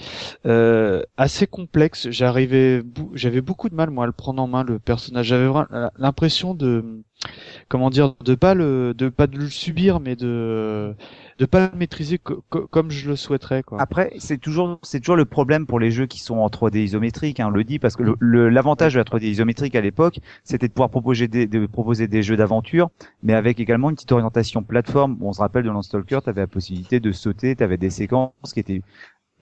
assez complexe. J'avais beaucoup de mal moi à le prendre en main, le personnage. J'avais l'impression de pas de le subir, mais de pas le maîtriser comme je le souhaiterais, quoi. Après, c'est toujours le problème pour les jeux qui sont en 3D isométrique, hein, on le dit, parce que l'avantage de la 3D isométrique à l'époque, c'était de pouvoir proposer des jeux d'aventure, mais avec également une petite orientation plateforme. On se rappelle de Landstalker, t'avais la possibilité de sauter, t'avais des séquences qui étaient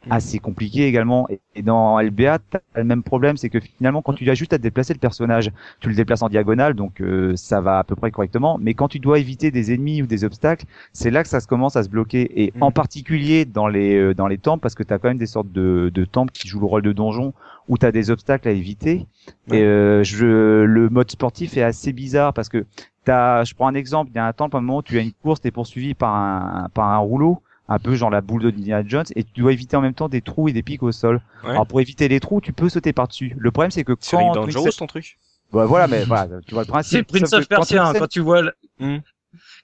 assez compliqué également, et dans LBA t'as le même problème, c'est que finalement quand tu as juste à te déplacer le personnage, tu le déplaces en diagonale, donc ça va à peu près correctement, mais quand tu dois éviter des ennemis ou des obstacles, c'est là que ça commence à se bloquer, et en particulier dans les temples, parce que t'as quand même des sortes de temples qui jouent le rôle de donjon, où t'as des obstacles à éviter, et le mode sportif est assez bizarre, parce que je prends un exemple, il y a un temple, à un moment où tu as une course, t'es poursuivi par un rouleau, un peu genre la boule de Indiana Jones, et tu dois éviter en même temps des trous et des pics au sol. Ouais. Alors pour éviter les trous, tu peux sauter par-dessus. Le problème c'est que quand c'est dangereux ton truc. Bah voilà, mais voilà, tu vois le principe. C'est Prince of Persia, quand tu vois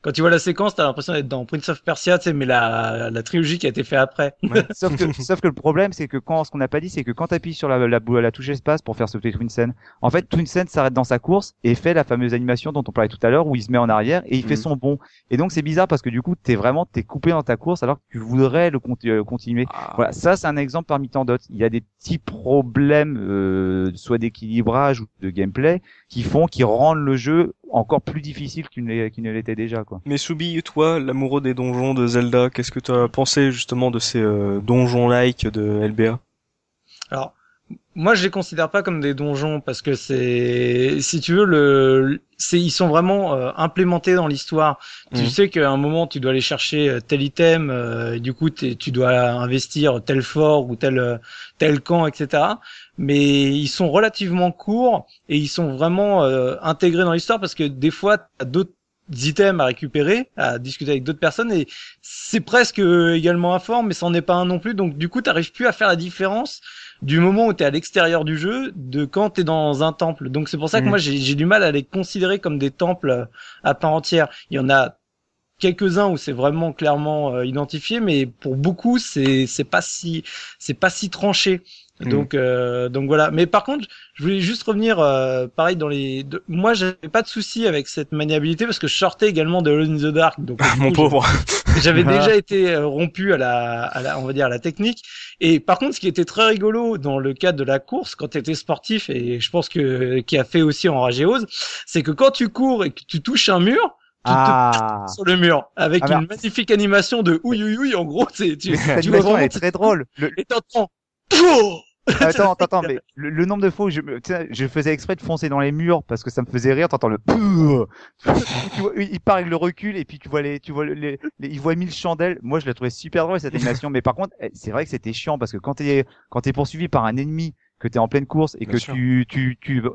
quand tu vois la séquence, t'as l'impression d'être dans Prince of Persia, tu sais, mais la trilogie qui a été faite après. Ouais. sauf que le problème, c'est que ce qu'on n'a pas dit, c'est que quand t'appuies sur la touche espace pour faire sauter Twinsen, en fait, Twinsen s'arrête dans sa course et fait la fameuse animation dont on parlait tout à l'heure, où il se met en arrière et il fait son bond. Et donc, c'est bizarre parce que du coup, t'es coupé dans ta course alors que tu voudrais le continuer. Voilà. Ça, c'est un exemple parmi tant d'autres. Il y a des petits problèmes, soit d'équilibrage ou de gameplay qui rendent le jeu encore plus difficile qu'il ne l'était déjà, quoi. Mais Soubi, toi, l'amoureux des donjons de Zelda, qu'est-ce que tu as pensé justement de ces donjons-like de LBA? Alors, moi, je les considère pas comme des donjons parce que si tu veux, ils sont vraiment implémentés dans l'histoire. Tu sais qu'à un moment, tu dois aller chercher tel item, et du coup, tu dois investir tel fort ou tel camp, etc. Mais ils sont relativement courts et ils sont vraiment intégrés dans l'histoire parce que des fois, t'as d'autres items à récupérer, à discuter avec d'autres personnes, et c'est presque également un fort, mais c'en est pas un non plus. Donc du coup, t'arrives plus à faire la différence du moment où t'es à l'extérieur du jeu, de quand t'es dans un temple. Donc c'est pour ça que moi j'ai du mal à les considérer comme des temples à part entière. Il y en a quelques-uns où c'est vraiment clairement identifié, mais pour beaucoup c'est pas si tranché. Donc voilà. Mais par contre, je voulais juste revenir, pareil moi j'avais pas de souci avec cette maniabilité parce que je sortais également de Alone in the Dark. Donc mon pauvre. J'avais déjà été rompu à la technique. Et par contre, ce qui était très rigolo dans le cadre de la course, quand t'étais sportif, et je pense que qui a fait aussi enrager Oz, c'est que quand tu cours et que tu touches un mur, tu te sur le mur avec une magnifique animation de ouïouïouï. En gros, tu vois vraiment, c'est très drôle. Et t'entends. Attends, mais le nombre de fois où je faisais exprès de foncer dans les murs parce que ça me faisait rire, t'entends le il part avec le recul et puis il voit 1000 chandelles. Moi, je la trouvais super drôle cette animation, mais par contre, c'est vrai que c'était chiant parce que quand t'es poursuivi par un ennemi, que t'es en pleine course et que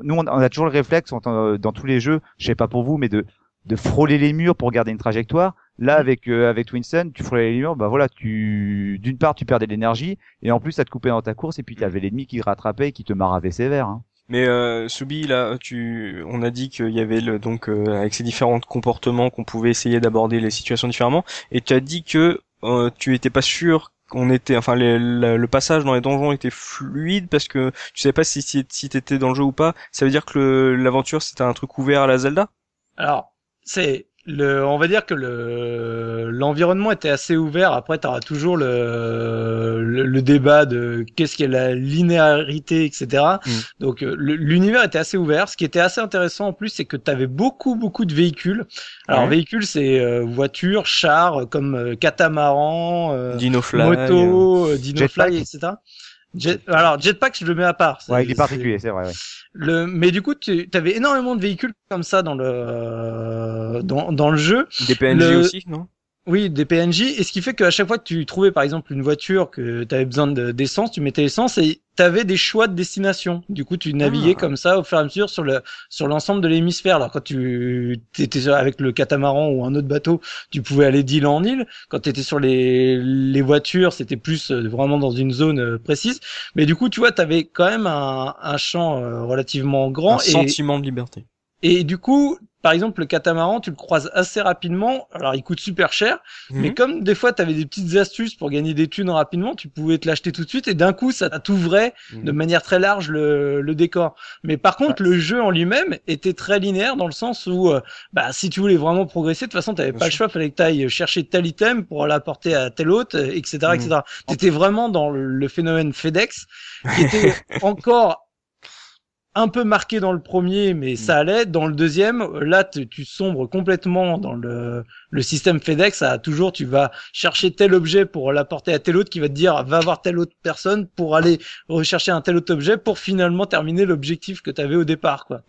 nous on a toujours le réflexe dans tous les jeux, je sais pas pour vous, mais de frôler les murs pour garder une trajectoire. Là, avec Twinsen, tu frôlais les murs, bah voilà, d'une part, tu perdais de l'énergie, et en plus, ça te coupait dans ta course, et puis t'avais l'ennemi qui te rattrapait et qui te maravait sévère, hein. Mais, Soubi, là, on a dit qu'il y avait avec ces différents comportements qu'on pouvait essayer d'aborder les situations différemment, et tu as dit que, tu étais pas sûr le passage dans les donjons était fluide parce que tu savais pas si t'étais dans le jeu ou pas. Ça veut dire que l'aventure c'était un truc ouvert à la Zelda? Alors, On va dire que l'environnement était assez ouvert. Après, tu auras toujours le débat de qu'est-ce qu'est la linéarité, etc. Mmh. Donc, l'univers était assez ouvert. Ce qui était assez intéressant en plus, c'est que tu avais beaucoup de véhicules. Alors, véhicules, c'est voitures, chars, comme catamarans, motos, dinofly, etc. Jetpack, je le mets à part. Ouais, il est particulier, c'est vrai. Ouais. Mais du coup, tu avais énormément de véhicules comme ça dans le jeu. Des PNJ aussi, non? Oui, des PNJ. Et ce qui fait qu'à chaque fois que tu trouvais, par exemple, une voiture que tu avais besoin d'essence, tu mettais l'essence et tu avais des choix de destination. Du coup, tu naviguais comme ça au fur et à mesure sur l'ensemble de l'hémisphère. Alors, quand tu étais avec le catamaran ou un autre bateau, tu pouvais aller d'île en île. Quand tu étais sur les voitures, c'était plus vraiment dans une zone précise. Mais du coup, tu vois, tu avais quand même un champ relativement grand. Sentiment de liberté. Et du coup, par exemple, le catamaran, tu le croises assez rapidement. Alors, il coûte super cher, mais comme des fois, tu avais des petites astuces pour gagner des thunes rapidement, tu pouvais te l'acheter tout de suite et d'un coup, ça t'ouvrait de manière très large le décor. Mais par contre, le jeu en lui-même était très linéaire dans le sens où, si tu voulais vraiment progresser, de toute façon, t'avais pas le choix, fallait que t'ailles chercher tel item pour l'apporter à tel autre, etc., etc. T'étais vraiment dans le phénomène FedEx, qui était encore un peu marqué dans le premier, mais ça allait. Dans le deuxième, là, tu sombres complètement dans le système FedEx. Ça a toujours, tu vas chercher tel objet pour l'apporter à tel autre qui va te dire, va voir telle autre personne pour aller rechercher un tel autre objet pour finalement terminer l'objectif que tu avais au départ, quoi.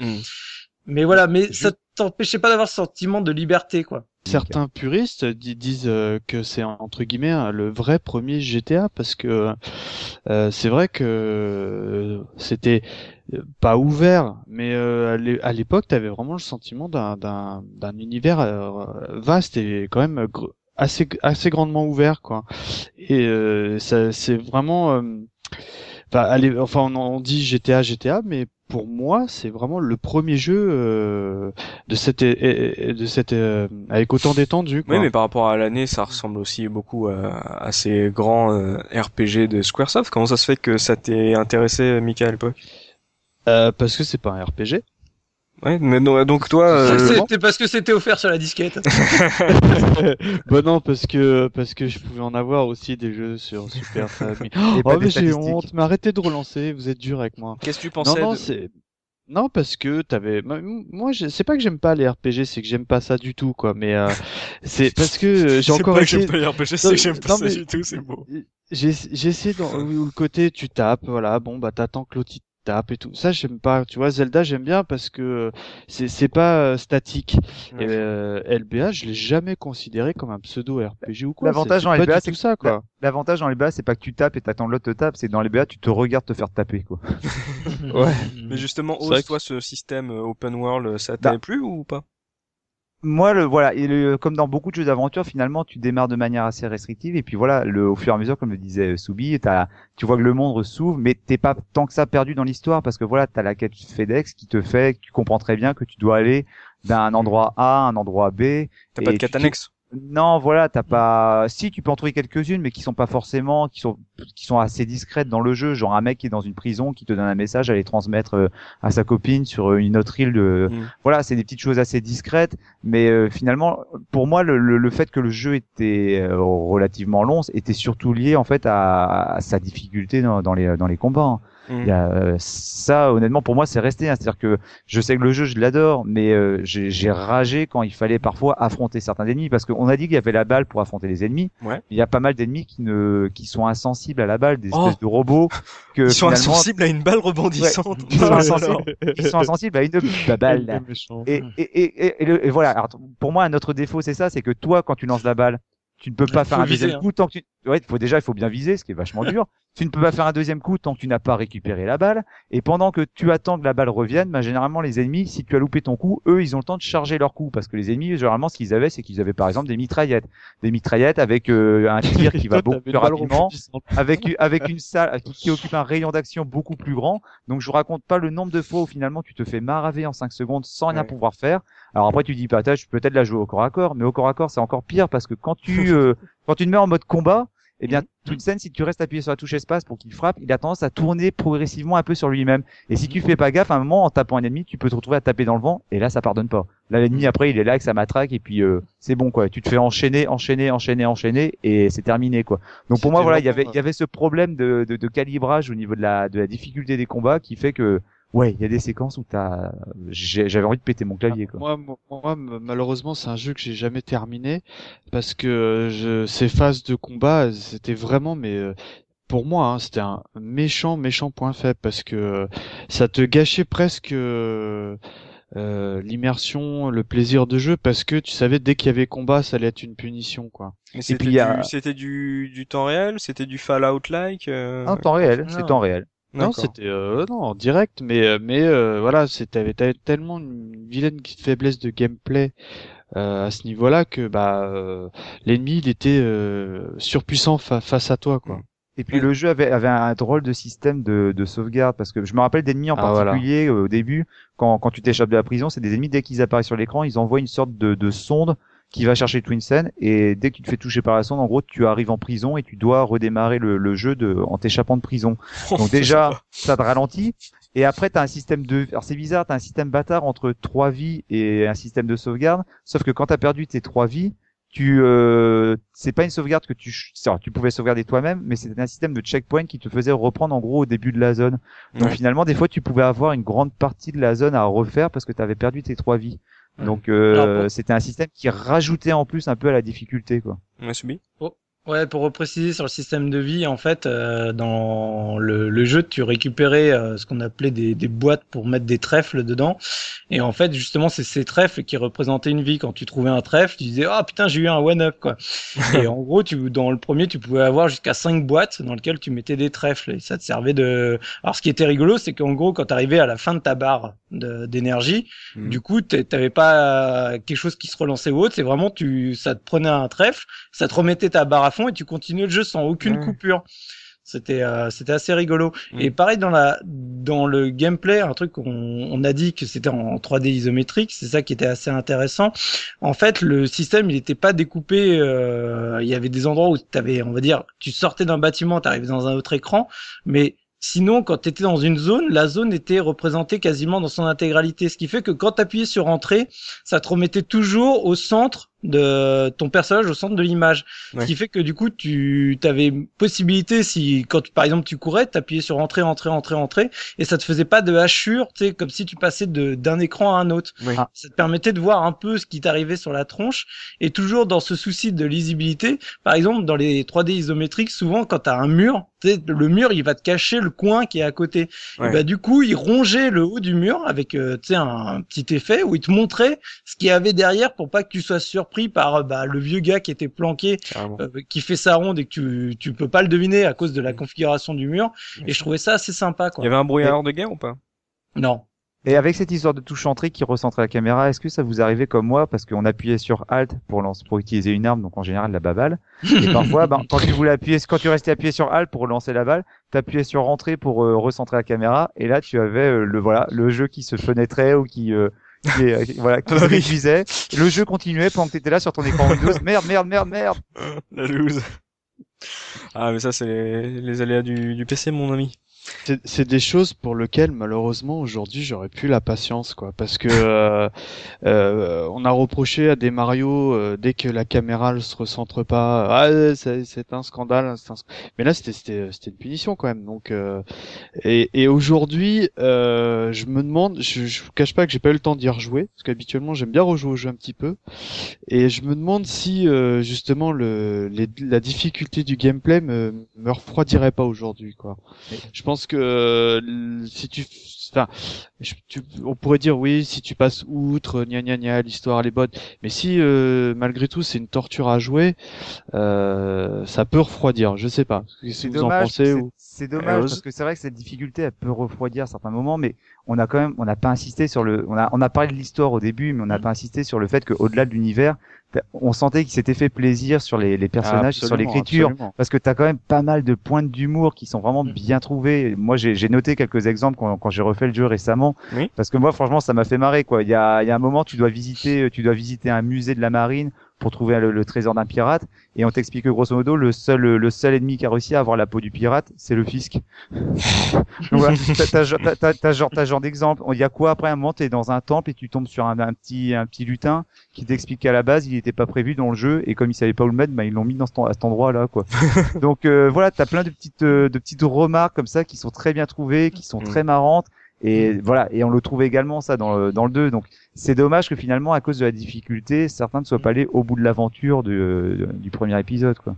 Mais voilà, ça t'empêchait pas d'avoir ce sentiment de liberté, quoi. Certains puristes disent que c'est entre guillemets le vrai premier GTA parce que c'est vrai que c'était pas ouvert, mais à l'époque t'avais vraiment le sentiment d'un univers vaste et quand même assez grandement ouvert, quoi. Et ça c'est vraiment on dit GTA, mais pour moi, c'est vraiment le premier jeu de cette avec autant d'étendue. Oui, mais par rapport à l'année, ça ressemble aussi beaucoup à ces grands RPG de Squaresoft. Comment ça se fait que ça t'ait intéressé, Mika, à l'époque? Parce que c'est pas un RPG. Ouais, mais non, donc toi, c'était parce que c'était offert sur la disquette. Non, parce que je pouvais en avoir aussi des jeux sur Super Famicom. Mais j'ai honte, mais arrêtez de relancer, vous êtes dur avec moi. Qu'est-ce que tu pensais? Non, parce que t'avais, moi, c'est pas que j'aime pas les RPG, c'est que j'aime pas ça du tout, quoi, mais, c'est parce que j'ai encore essayé. C'est pas que j'aime pas les RPG, c'est que j'aime pas ça du tout, c'est beau. J'ai essayé le côté, tu tapes, voilà, t'attends que l'autre tape et tout. Ça, j'aime pas, tu vois. Zelda, j'aime bien parce que c'est pas statique. Ouais. LBA, je l'ai jamais considéré comme un pseudo RPG ou quoi. L'avantage dans LBA, c'est tout ça, quoi. L'avantage dans LBA, c'est pas que tu tapes et t'attends l'autre te tape, c'est que dans LBA, tu te regardes te faire taper, quoi. Ouais. Mais justement, toi, ce système open world, ça t'avait plu ou pas? Moi, comme dans beaucoup de jeux d'aventure, finalement, tu démarres de manière assez restrictive, et puis voilà, au fur et à mesure, comme le disait Soubi, tu vois que le monde s'ouvre, mais t'es pas tant que ça perdu dans l'histoire, parce que voilà, t'as la quête FedEx qui te fait, tu comprends très bien que tu dois aller d'un endroit A à un endroit B. T'as pas de quête annexe? Non, voilà, t'as pas. Si, tu peux en trouver quelques-unes, mais qui sont pas forcément, qui sont assez discrètes dans le jeu. Genre un mec qui est dans une prison, qui te donne un message à les transmettre à sa copine sur une autre île de. Voilà, c'est des petites choses assez discrètes. Mais finalement, pour moi, le fait que le jeu était relativement long, était surtout lié en fait à sa difficulté dans les combats. Hein. Il y a, ça, honnêtement, pour moi, c'est resté. Hein. C'est-à-dire que je sais que le jeu, je l'adore, mais j'ai ragé quand il fallait parfois affronter certains ennemis, parce qu'on a dit qu'il y avait la balle pour affronter les ennemis. Ouais. Il y a pas mal d'ennemis qui sont insensibles à la balle, des espèces de robots que ils sont insensibles à une balle rebondissante. Ils sont insensibles à une balle. Et voilà. Alors, pour moi, un autre défaut, c'est ça, c'est que toi, quand tu lances la balle, tu ne peux pas faire un deuxième coup tant que tu... Ouais, il faut bien viser, ce qui est vachement dur. Tu ne peux pas faire un deuxième coup tant que tu n'as pas récupéré la balle. Et pendant que tu attends que la balle revienne, généralement, les ennemis, si tu as loupé ton coup, eux, ils ont le temps de charger leur coup. Parce que les ennemis, généralement, ce qu'ils avaient, c'est qu'ils avaient, par exemple, des mitraillettes. Des mitraillettes avec un tir qui va beaucoup plus rapidement, avec une salle qui occupe un rayon d'action beaucoup plus grand. Donc, je vous raconte pas le nombre de fois où, finalement, tu te fais maraver en 5 secondes sans rien pouvoir faire. Alors après, tu dis, je peux peut-être la jouer au corps à corps, mais au corps à corps, c'est encore pire parce que quand tu te mets en mode combat, eh bien, toute scène, si tu restes appuyé sur la touche espace pour qu'il frappe, il a tendance à tourner progressivement un peu sur lui-même. Et si tu fais pas gaffe, à un moment, en tapant un ennemi, tu peux te retrouver à taper dans le vent, et là, ça pardonne pas. Là, l'ennemi, après, il est là avec sa matraque, et puis, c'est bon, quoi. Tu te fais enchaîner, et c'est terminé, quoi. Donc, pour moi, voilà, il y avait ce problème de calibrage au niveau de la difficulté des combats qui fait que, ouais, il y a des séquences où j'avais envie de péter mon clavier, quoi. Moi, malheureusement, c'est un jeu que j'ai jamais terminé parce que ces phases de combat, c'était vraiment, mais pour moi, c'était un méchant point faible parce que ça te gâchait presque l'immersion, le plaisir de jeu parce que tu savais dès qu'il y avait combat, ça allait être une punition, quoi. Et c'était c'était du temps réel, c'était du Fallout-like. Temps réel, c'est temps réel. Non, c'était en direct, mais voilà, t'avais tellement une vilaine faiblesse de gameplay à ce niveau-là que l'ennemi il était surpuissant face à toi, quoi. Et puis le jeu avait un drôle de système de sauvegarde parce que je me rappelle d'ennemis en particulier au début quand tu t'échappes de la prison, c'est des ennemis dès qu'ils apparaissent sur l'écran, ils envoient une sorte de sonde qui va chercher Twinsen et dès que tu te fais toucher par la sonde, en gros, tu arrives en prison et tu dois redémarrer le jeu en t'échappant de prison. Donc déjà, ça te ralentit. Et après, t'as un système alors c'est bizarre, t'as un système bâtard entre 3 vies et un système de sauvegarde. Sauf que quand t'as perdu tes 3 vies, c'est pas une sauvegarde que tu pouvais sauvegarder toi-même, mais c'était un système de checkpoint qui te faisait reprendre en gros au début de la zone. Donc finalement, des fois, tu pouvais avoir une grande partie de la zone à refaire parce que t'avais perdu tes 3 vies. Donc c'était un système qui rajoutait en plus un peu à la difficulté, quoi. Ouais, pour repréciser sur le système de vie, en fait, dans le jeu, tu récupérais ce qu'on appelait des boîtes pour mettre des trèfles dedans. Et en fait, justement, c'est ces trèfles qui représentaient une vie. Quand tu trouvais un trèfle, tu disais « Ah putain, j'ai eu un one-up », quoi. Et en gros, dans le premier, tu pouvais avoir jusqu'à 5 boîtes dans lesquelles tu mettais des trèfles. Et ça te servait de... Alors, ce qui était rigolo, c'est qu'en gros, quand t'arrivais à la fin de ta barre d'énergie, du coup, t'avais pas quelque chose qui se relançait ou autre. C'est vraiment, ça te prenait un trèfle, ça te remettait ta barre à fond et tu continues le jeu sans aucune coupure. C'était assez rigolo. Et pareil dans le gameplay, un truc on a dit que c'était en 3D isométrique, c'est ça qui était assez intéressant. En fait, le système, il était pas découpé, il y avait des endroits où tu sortais d'un bâtiment, t'arrivais dans un autre écran, mais sinon, quand t'étais dans une zone, la zone était représentée quasiment dans son intégralité. Ce qui fait que quand t'appuyais sur entrée, ça te remettait toujours au centre de ton personnage, au centre de l'image. Ouais. Ce qui fait que du coup, tu avais possibilité, par exemple tu courais, t'appuyais sur entrée, et ça te faisait pas de hachure, comme si tu passais d'un écran à un autre. Ouais. Ça te permettait de voir un peu ce qui t'arrivait sur la tronche, et toujours dans ce souci de lisibilité. Par exemple, dans les 3D isométriques, souvent quand t'as un mur, le mur il va te cacher le coin qui est à côté. Ouais. Et du coup, il rongeait le haut du mur avec un petit effet où il te montrait ce qu'il y avait derrière pour pas que tu sois surpris par le vieux gars qui était planqué, qui fait sa ronde et que tu peux pas le deviner à cause de la configuration du mur. Et je trouvais ça assez sympa, quoi. Il y avait un brouillard de guerre ou pas? Non. Et avec cette histoire de touche entrée qui recentrait la caméra, est-ce que ça vous arrivait comme moi, parce qu'on appuyait sur Alt pour utiliser une arme, donc en général la baballe. Et parfois, quand tu restais appuyé sur Alt pour lancer la balle, t'appuyais sur Entrée pour recentrer la caméra, et là tu avais le jeu qui se fenêtrait ou qui se réduisait. Le jeu continuait pendant que t'étais là sur ton écran Windows. Merde. La loose. Ah mais ça c'est les aléas du PC, mon ami. C'est des choses pour lesquelles malheureusement aujourd'hui j'aurais plus la patience, quoi, parce que on a reproché à des Mario dès que la caméra ne se recentre pas, c'est un scandale, mais là c'était une punition quand même. Donc et aujourd'hui je me demande, je vous cache pas que j'ai pas eu le temps d'y rejouer parce qu'habituellement j'aime bien rejouer au jeu un petit peu, et je me demande si justement la difficulté du gameplay me refroidirait pas aujourd'hui, quoi. Je pense que on pourrait dire oui, si tu passes outre, l'histoire elle est bonne, mais si malgré tout c'est une torture à jouer, ça peut refroidir, je sais pas. Si vous en pensez ou... C'est dommage parce que c'est vrai que cette difficulté elle peut refroidir à certains moments, mais on n'a pas insisté sur on a parlé de l'histoire au début, mais on n'a pas insisté sur le fait que au-delà de l'univers, on sentait qu'il s'était fait plaisir sur les personnages, sur l'écriture, parce que t'as quand même pas mal de pointes d'humour qui sont vraiment bien trouvées. Moi, j'ai noté quelques exemples quand j'ai refait le jeu récemment, parce que moi, franchement, ça m'a fait marrer, quoi. Il y a un moment, tu dois visiter un musée de la marine pour trouver le trésor d'un pirate, et on t'explique que grosso modo le seul ennemi qui a réussi à avoir la peau du pirate, c'est le fisc. Voilà, t'as genre d'exemple. Il y a quoi après? À un moment, t'es dans un temple et tu tombes sur un petit lutin qui t'explique qu'à la base il n'était pas prévu dans le jeu, et comme ils savaient pas où le mettre, bah ils l'ont mis dans cet endroit là quoi. Donc voilà, t'as plein de petites remarques comme ça qui sont très bien trouvées, qui sont très marrantes. Et voilà, et on le trouve également ça dans le 2. Donc c'est dommage que finalement, à cause de la difficulté, certains ne soient pas allés au bout de l'aventure du premier épisode quoi.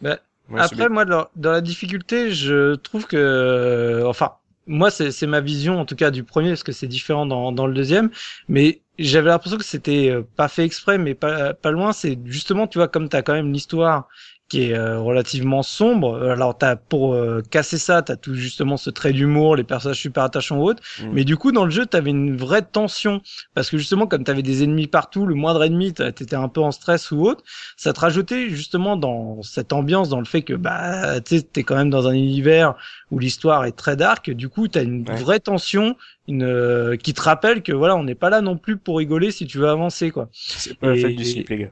Bah, ouais, après moi dans la difficulté, je trouve que enfin moi c'est ma vision en tout cas du premier, parce que c'est différent dans le deuxième, mais j'avais l'impression que c'était pas fait exprès, mais pas loin. C'est justement, tu vois, comme t'as quand même l'histoire qui est relativement sombre. Alors pour casser ça, t'as tout justement ce trait d'humour, les personnages super attachants ou autres. Mais du coup, dans le jeu, t'avais une vraie tension, parce que justement, comme t'avais des ennemis partout, le moindre ennemi, t'étais un peu en stress ou autre. Ça te rajoutait justement dans cette ambiance, dans le fait que bah t'es quand même dans un univers où l'histoire est très dark. Du coup, t'as une vraie tension, une qui te rappelle que voilà, on n'est pas là non plus pour rigoler si tu veux avancer quoi. C'est pas la fête du slip, les gars.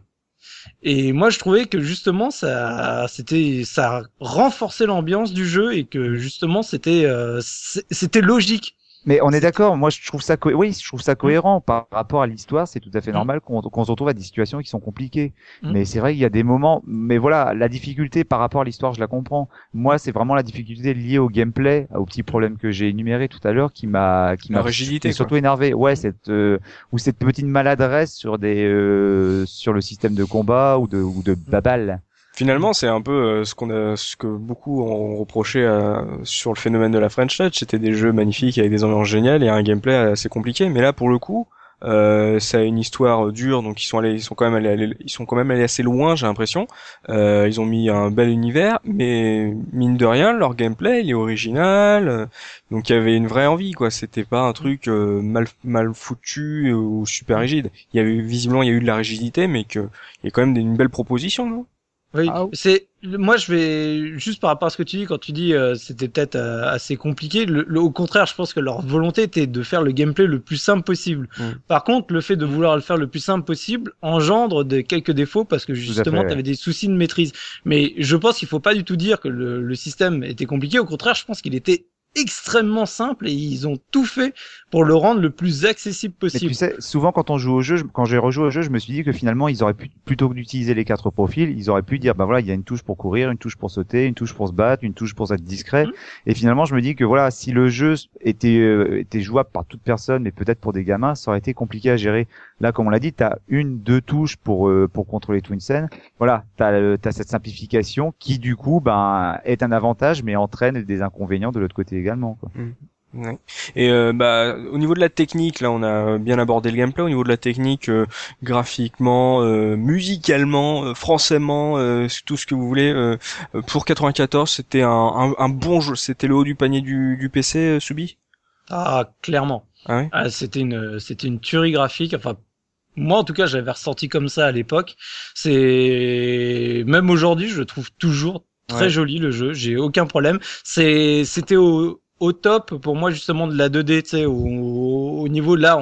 Et moi, je trouvais que justement, ça renforçait l'ambiance du jeu, et que justement, c'était logique. Mais on est d'accord. Moi, je trouve ça cohérent par rapport à l'histoire. C'est tout à fait normal qu'on se retrouve à des situations qui sont compliquées. Mais c'est vrai qu'il y a des moments. Mais voilà, la difficulté par rapport à l'histoire, je la comprends. Moi, c'est vraiment la difficulté liée au gameplay, aux petits problèmes que j'ai énumérés tout à l'heure, qui m'a rigidité, surtout énervé. Ouais, cette petite maladresse sur sur le système de combat ou de babal. Finalement, c'est un peu ce que beaucoup ont reproché sur le phénomène de la French Touch. C'était des jeux magnifiques avec des ambiances géniales et un gameplay assez compliqué. Mais là, pour le coup, ça a une histoire dure, donc ils sont quand même allés assez loin, j'ai l'impression. Ils ont mis un bel univers, mais mine de rien, leur gameplay, il est original. Donc il y avait une vraie envie, quoi. C'était pas un truc mal foutu ou super rigide. Il y a eu de la rigidité, mais il y a quand même une belle proposition, non? Oui, c'est moi je vais juste par rapport à ce que tu dis quand tu dis c'était peut-être assez compliqué. Au contraire, je pense que leur volonté était de faire le gameplay le plus simple possible. Par contre, le fait de vouloir le faire le plus simple possible engendre quelques défauts, parce que justement t'avais des soucis de maîtrise. Mais je pense qu'il faut pas du tout dire que le système était compliqué. Au contraire, je pense qu'il était extrêmement simple, et ils ont tout fait pour le rendre le plus accessible possible. Mais tu sais, souvent quand on joue au jeu, quand j'ai rejoué au jeu, je me suis dit que finalement ils auraient pu, plutôt que d'utiliser les quatre profils, ils auraient pu dire bah voilà, il y a une touche pour courir, une touche pour sauter, une touche pour se battre, une touche pour être discret. Et finalement je me dis que voilà, si le jeu était jouable par toute personne, mais peut-être pour des gamins, ça aurait été compliqué à gérer. Là, comme on l'a dit, t'as 1-2 touches pour contrôler Twinsen. Voilà, t'as cette simplification qui du coup ben est un avantage, mais entraîne des inconvénients de l'autre côté également, quoi. Ouais. Et au niveau de la technique, là on a bien abordé le gameplay. Au niveau de la technique, graphiquement, musicalement, françainement, tout ce que vous voulez. Pour 94, c'était un bon jeu. C'était le haut du panier du PC, Subi. Ah, clairement. Ah ouais. Ah, c'était une tuerie graphique. Enfin, moi en tout cas, j'avais ressenti comme ça à l'époque. C'est même aujourd'hui, je le trouve toujours très joli, le jeu, j'ai aucun problème. C'était au top pour moi, justement, de la 2D, tu sais, au niveau là,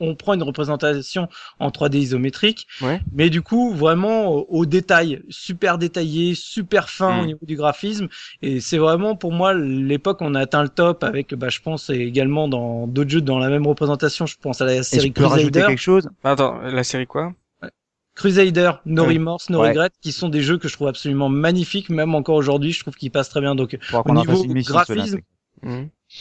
on prend une représentation en 3D isométrique, mais du coup vraiment au détail, super détaillé, super fin au niveau du graphisme, et c'est vraiment pour moi l'époque on a atteint le top avec, je pense également dans d'autres jeux dans la même représentation, je pense à la série Crusader. Rajouter quelque chose? Attends, la série quoi? Crusader, No Remorse, No Regret, qui sont des jeux que je trouve absolument magnifiques, même encore aujourd'hui, je trouve qu'ils passent très bien. Donc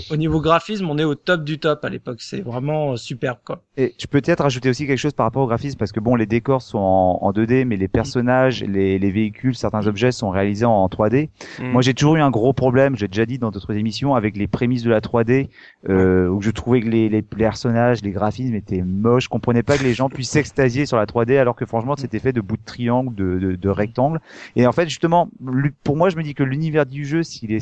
au niveau graphisme, on est au top du top à l'époque, c'est vraiment superbe, quoi. Et je peux peut-être rajouter aussi quelque chose par rapport au graphisme, parce que bon, les décors sont en 2D, mais les personnages, les véhicules, certains objets sont réalisés en 3D. Moi, j'ai toujours eu un gros problème, j'ai déjà dit dans d'autres émissions, avec les prémices de la 3D, où je trouvais que les personnages, les graphismes étaient moches. Je comprenais pas que les gens puissent s'extasier sur la 3D, alors que franchement, c'était fait de bouts de triangle, de rectangle. Et en fait, justement, pour moi, je me dis que l'univers du jeu, si les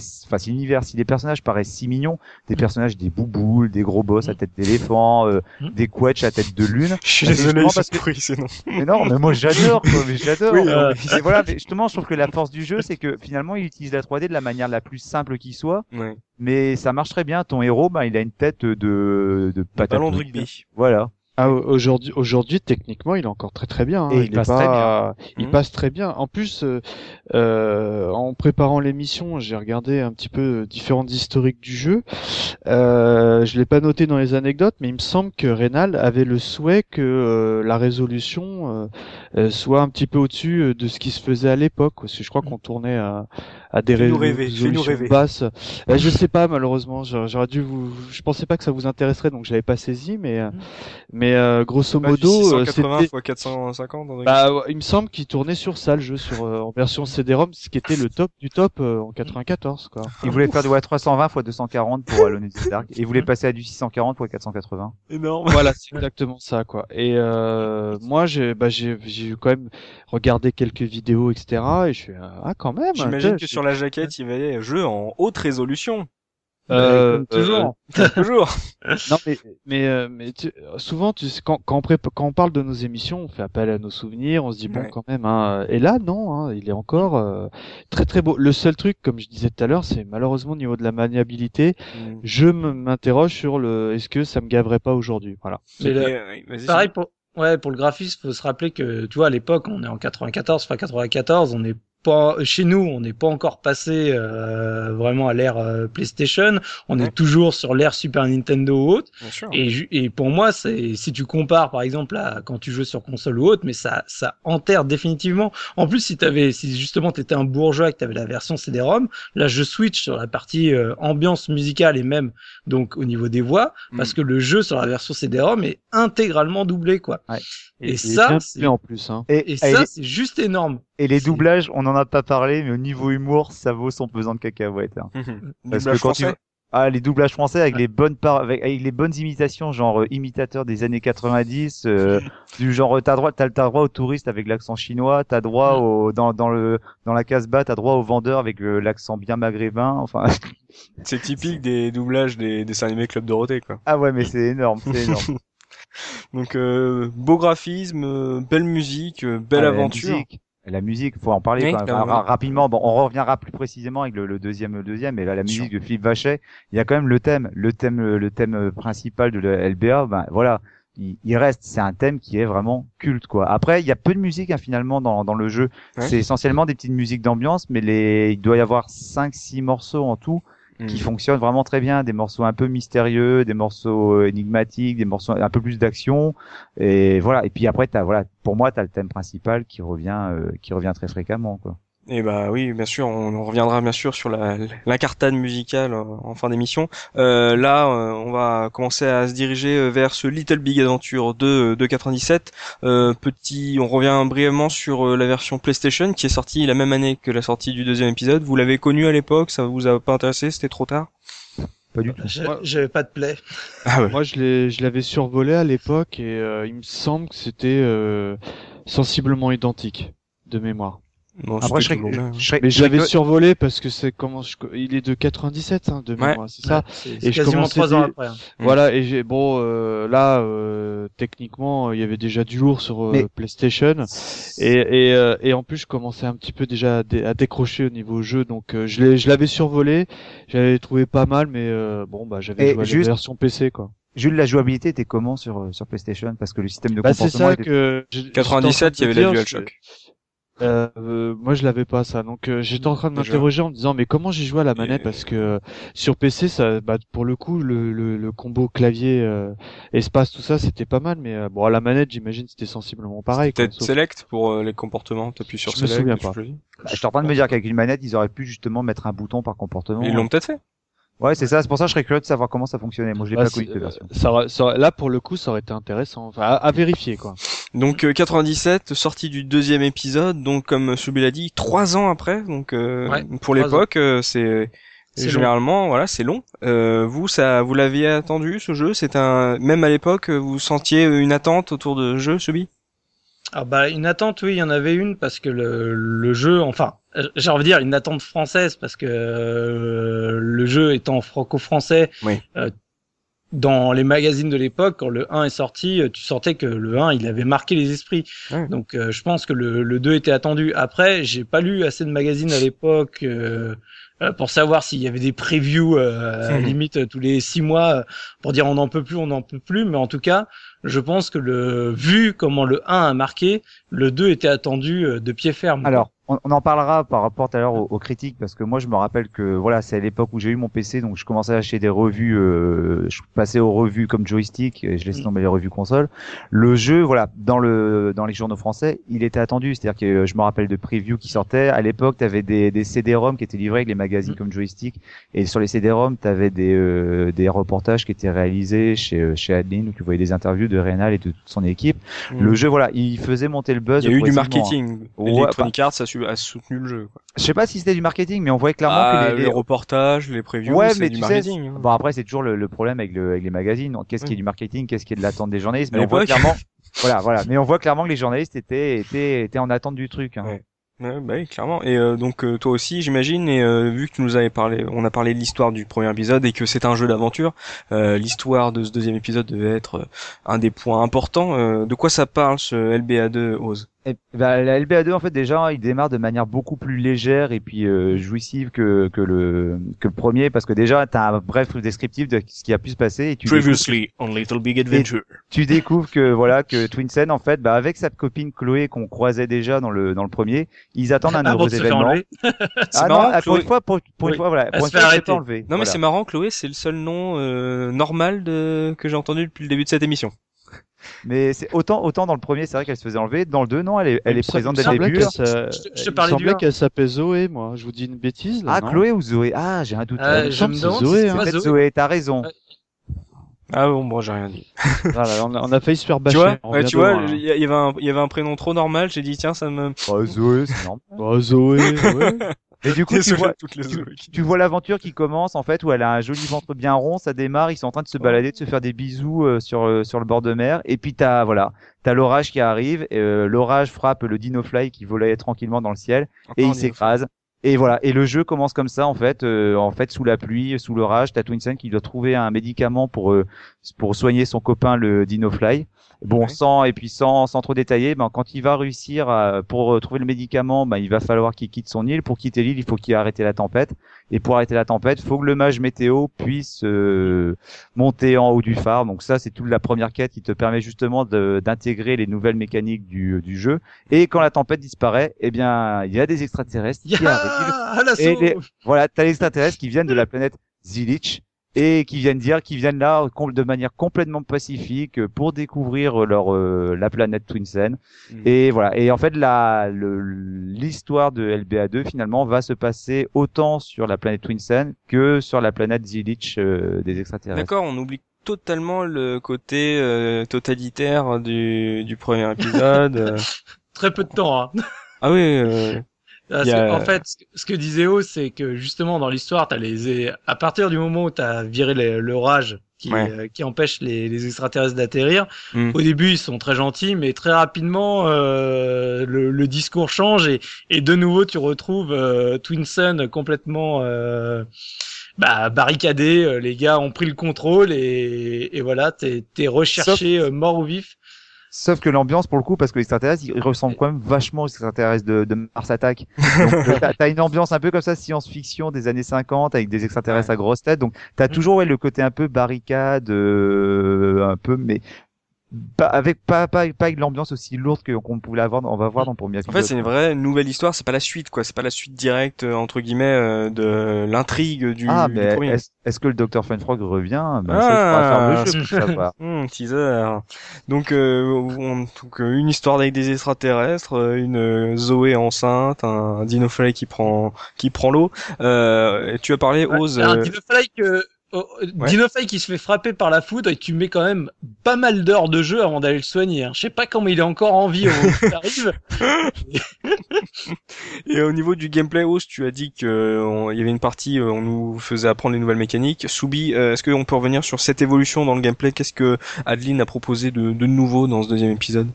personnages paraissent si mignons, des personnages, des bouboules, des gros boss à tête d'éléphant, des quetchs à tête de lune. Je suis désolé, parce que c'est non. Mais non, mais moi j'adore, quoi, mais j'adore. Oui, mais voilà, mais justement, je trouve que la force du jeu, c'est que finalement, il utilise la 3D de la manière la plus simple qui soit. Ouais. Mais ça marche très bien. Ton héros, il a une tête de patate. Ballon de rugby. Voilà. Ah, aujourd'hui, techniquement, il est encore très très bien. Hein. Et il passe très bien. En plus, en préparant l'émission, j'ai regardé un petit peu différentes historiques du jeu. Je l'ai pas noté dans les anecdotes, mais il me semble que Raynal avait le souhait que la résolution soit un petit peu au-dessus de ce qui se faisait à l'époque. Parce que je crois qu'on tournait à des résolutions basses. Je sais pas, malheureusement. J'aurais dû vous. Je pensais pas que ça vous intéresserait, donc je l'avais pas saisi, mais grosso modo, c'était 680 x 450. Bah, il me semble qu'il tournait sur ça le jeu, en version CD-ROM, ce qui était le top du top en 94. Quoi. Il voulait faire du 320 x 240 pour Alone in the Dark, et il voulait passer à du 640 x 480. Énorme. Voilà, c'est exactement ça, quoi. Et moi, j'ai quand même regardé quelques vidéos, etc. Et je suis quand même. J'imagine que sur la jaquette, il y avait un jeu en haute résolution. Toujours. Non, mais souvent, quand on parle de nos émissions, on fait appel à nos souvenirs, on se dit bon, quand même. Hein, et là, non, hein, il est encore très très beau. Le seul truc, comme je disais tout à l'heure, c'est malheureusement au niveau de la maniabilité, je m'interroge sur est-ce que ça me gaverait pas aujourd'hui. Voilà. Pareil pour le graphisme, faut se rappeler que tu vois à l'époque, on est en 94, on est pas, chez nous, on n'est pas encore passé vraiment à l'ère PlayStation. On est toujours sur l'ère Super Nintendo ou autre. Et pour moi, si tu compares par exemple à quand tu joues sur console ou autre, mais ça enterre définitivement. En plus, si justement t'étais un bourgeois et que t'avais la version CD-ROM, là je switch sur la partie ambiance musicale et même donc au niveau des voix, parce que le jeu sur la version CD-ROM est intégralement doublé, quoi. Ouais. Et ça, c'est en plus. Hein. Et ça, c'est juste énorme. Et les doublages, on en a pas parlé, mais au niveau humour, ça vaut son pesant de cacahuètes. Hein. Parce que quand les doublages français avec les bonnes avec les bonnes imitations, genre imitateur des années 90, du genre t'as droit aux touristes avec l'accent chinois, t'as droit au dans la Casbah, t'as droit au vendeur avec l'accent bien maghrébin. Enfin, c'est typique des doublages des dessins animés Club Dorothée, quoi. Ah ouais, mais c'est énorme, c'est énorme. Donc beau graphisme, belle musique, belle aventure. La musique, faut en parler quand même. Rapidement. Bon, on reviendra plus précisément avec le deuxième. Mais là, la musique de Philippe Vachet, il y a quand même le thème principal de la LBA. Ben voilà, il reste. C'est un thème qui est vraiment culte, quoi. Après, il y a peu de musique finalement dans le jeu. Ouais. C'est essentiellement des petites musiques d'ambiance, mais il doit y avoir 5-6 morceaux en tout. Qui fonctionne vraiment très bien, des morceaux un peu mystérieux, des morceaux énigmatiques, des morceaux un peu plus d'action, et voilà. Et puis après, pour moi, t'as le thème principal qui revient très fréquemment, quoi. Et bah oui, bien sûr, on reviendra bien sûr sur la cartade musicale en fin d'émission. Là, on va commencer à se diriger vers ce Little Big Adventure 2 de 97. On revient brièvement sur la version PlayStation qui est sortie la même année que la sortie du deuxième épisode. Vous l'avez connu à l'époque, ça vous a pas intéressé, c'était trop tard? Pas du tout. J'avais pas de play. Ah ouais. Moi, je l'avais survolé à l'époque et il me semble que c'était sensiblement identique de mémoire. Non, après, j'avais survolé parce que il est de 97, hein, de mémoire, c'est ça. C'est quasiment 3 ans après. Hein. Voilà, et techniquement, il y avait déjà du lourd sur PlayStation, et en plus, je commençais un petit peu déjà à décrocher au niveau jeu, donc je l'avais survolé, j'avais trouvé pas mal, mais j'avais joué à la version PC, quoi. Jules, la jouabilité était comment sur PlayStation, parce que le système de comportement était... que 97, il y avait la DualShock. Moi je l'avais pas ça, donc j'étais en train de m'interroger en me disant mais comment j'ai joué à la manette, parce que sur PC ça, pour le coup le combo clavier espace tout ça c'était pas mal, mais à la manette j'imagine c'était sensiblement pareil. Peut-être select pour les comportements, t'appuies sur select. Je me souviens pas. Je suis en train de me dire qu'avec une manette ils auraient pu justement mettre un bouton par comportement. Ils l'ont peut-être fait. Ouais, c'est ça. C'est pour ça que je serais curieux de savoir comment ça fonctionnait. Moi, je l'ai pas connu cette version. Là, pour le coup, ça aurait été intéressant. Enfin, à vérifier, quoi. Donc, 97, sortie du deuxième épisode. Donc, comme Soubi l'a dit, 3 ans après. Donc, pour l'époque, c'est généralement, long. Voilà, c'est long. Vous l'aviez attendu, ce jeu? Même à l'époque, vous sentiez une attente autour de ce jeu, Soubi? Alors, une attente, oui, il y en avait une parce que le jeu, enfin, j'ai envie de dire une attente française parce que le jeu étant franco-français, dans les magazines de l'époque, quand le 1 est sorti, tu sentais que le 1, il avait marqué les esprits. Donc, je pense que le 2 était attendu. Après, j'ai pas lu assez de magazines à l'époque pour savoir s'il y avait des previews limite tous les 6 mois pour dire on n'en peut plus, mais en tout cas je pense que vu comment le 1 a marqué, le 2 était attendu de pied ferme. Alors on en parlera par rapport tout à l'heure aux critiques, parce que moi je me rappelle que voilà, c'est à l'époque où j'ai eu mon PC, donc je commençais à acheter des revues, je passais aux revues comme Joystick et je laissais tomber les revues console. Le jeu, voilà, dans les journaux français, il était attendu, c'est-à-dire que je me rappelle de previews qui sortaient. À l'époque, t'avais des CD-ROM qui étaient livrés avec les magazines comme Joystick, et sur les CD-ROM, t'avais des reportages qui étaient réalisés chez Adeline, où tu voyais des interviews de Raynal et de toute son équipe. Le jeu, voilà, il faisait monter le buzz. Il y a eu du marketing. Electronic Arts, ça a soutenu le jeu, quoi. Je sais pas si c'était du marketing, mais on voyait clairement que les reportages, les previews, ouais, c'est du marketing. Sais, bon, après c'est toujours le problème avec les magazines. Qu'est-ce qui est du marketing, qu'est-ce qui est de l'attente des journalistes, mais on voit clairement mais on voit clairement que les journalistes étaient en attente du truc, hein. Ouais, bah oui, clairement. Et donc toi aussi, j'imagine. Et vu que tu nous avais parlé, on a parlé de l'histoire du premier épisode et que c'est un jeu d'aventure. L'histoire de ce deuxième épisode devait être un des points importants. De quoi ça parle, ce LBA2, Oz? La LBA2, en fait, déjà, il démarre de manière beaucoup plus légère et puis jouissive que le premier, parce que déjà t'as un bref descriptif de ce qui a pu se passer. Et tu Previously on Little Big Adventure. Tu découvres que Twinsen, en fait, avec sa copine Chloé qu'on croisait déjà dans le premier, ils attendent un nouveau événement. C'est marrant, non, Chloé... pour une fois, voilà, pour une fois, elle s'est enlevée. Non, mais voilà. C'est marrant, Chloé, c'est le seul nom normal que j'ai entendu depuis le début de cette émission. Mais c'est autant dans le premier, c'est vrai qu'elle se faisait enlever. Dans le 2, non, elle est présente dès le début. Je te parlais du 1. Il semblait qu'elle s'appelait Zoé, moi. Je vous dis une bêtise, là. Chloé ou Zoé? J'ai un doute. Je me demande Zoé, c'est peut-être Zoé, t'as raison. Bon, j'ai rien dit. Voilà, on a failli se faire bâcher. Tu vois, il y avait un prénom trop normal, j'ai dit, tiens, ça me... Zoé, c'est normal. Zoé, ouais. Et du coup, tu vois l'aventure qui commence, en fait, où elle a un joli ventre bien rond, ça démarre, ils sont en train de se balader, de se faire des bisous sur le bord de mer, et puis t'as l'orage qui arrive, l'orage frappe le dinofly qui volait tranquillement dans le ciel, et il s'écrase. Et voilà, et le jeu commence comme ça, en fait sous la pluie, sous l'orage, t'as Twinsen qui doit trouver un médicament pour soigner son copain le dinofly. Sans trop détailler, quand il va réussir pour trouver le médicament, il va falloir qu'il quitte son île. Pour quitter l'île, il faut qu'il arrête la tempête. Et pour arrêter la tempête, faut que le mage météo puisse monter en haut du phare. Donc ça, c'est toute la première quête qui te permet justement d'intégrer les nouvelles mécaniques du jeu. Et quand la tempête disparaît, il y a des extraterrestres qui arrivent. T'as les extraterrestres qui viennent de la planète Zilich. Et qui viennent là de manière complètement pacifique pour découvrir la planète Twinsen. Et voilà. Et en fait, l'histoire de LBA2 finalement va se passer autant sur la planète Twinsen que sur la planète Zilich des extraterrestres. D'accord, on oublie totalement le côté totalitaire du premier épisode. Très peu de temps, hein. Ah oui. En fait, ce que disait O, c'est que justement dans l'histoire, à partir du moment où t'as viré l'orage qui empêche les extraterrestres d'atterrir, au début ils sont très gentils, mais très rapidement le discours change et de nouveau tu retrouves Twinsen complètement barricadé. Les gars ont pris le contrôle et voilà, t'es recherché mort ou vif. Sauf que l'ambiance, pour le coup, parce que les extraterrestres, ils ressemblent quand même vachement aux extraterrestres de Mars Attack. Donc, t'as une ambiance un peu comme ça, science-fiction des années 50, avec des extraterrestres à grosse tête. Donc, t'as toujours, le côté un peu barricade, un peu, mais, pas avec l'ambiance aussi lourde qu'on pouvait avoir, on va voir dans le premier épisode. En fait, c'est une vraie nouvelle histoire, c'est pas la suite, quoi. C'est pas la suite directe, entre guillemets, de l'intrigue du premier. Est-ce que le Dr. Funfrog revient? Ça, il faudra faire le jeu pour savoir. Teaser. Donc, une histoire avec des extraterrestres, une Zoé enceinte, un Dinofly qui prend l'eau. Tu as parlé, Oz. Un Dinofly Dinofly qui se fait frapper par la foudre, et tu mets quand même pas mal d'heures de jeu avant d'aller le soigner, hein. Je sais pas comment il est encore en vie au moment où t'arrives. Et au niveau du gameplay, Oz, tu as dit qu'il y avait une partie, on nous faisait apprendre les nouvelles mécaniques. Soubi, est-ce qu'on peut revenir sur cette évolution dans le gameplay? Qu'est-ce que Adeline a proposé de nouveau dans ce deuxième épisode?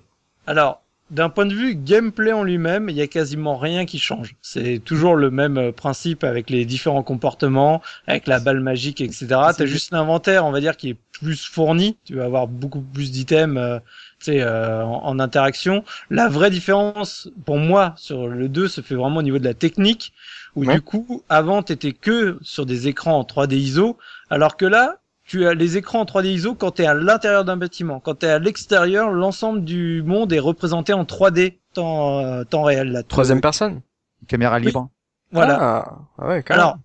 Alors, d'un point de vue gameplay en lui-même, il y a quasiment rien qui change. C'est toujours le même principe avec les différents comportements, avec la balle magique, etc. T'as juste l'inventaire, on va dire, qui est plus fourni. Tu vas avoir beaucoup plus d'items, en interaction. La vraie différence, pour moi, sur le 2, se fait vraiment au niveau de la technique, où du coup, avant, t'étais que sur des écrans en 3D ISO, alors que là, tu as les écrans en 3D ISO quand t'es à l'intérieur d'un bâtiment. Quand t'es à l'extérieur, l'ensemble du monde est représenté en 3D, temps réel. Là. Troisième personne? Caméra libre. Voilà. Ah ouais, quand même. Alors,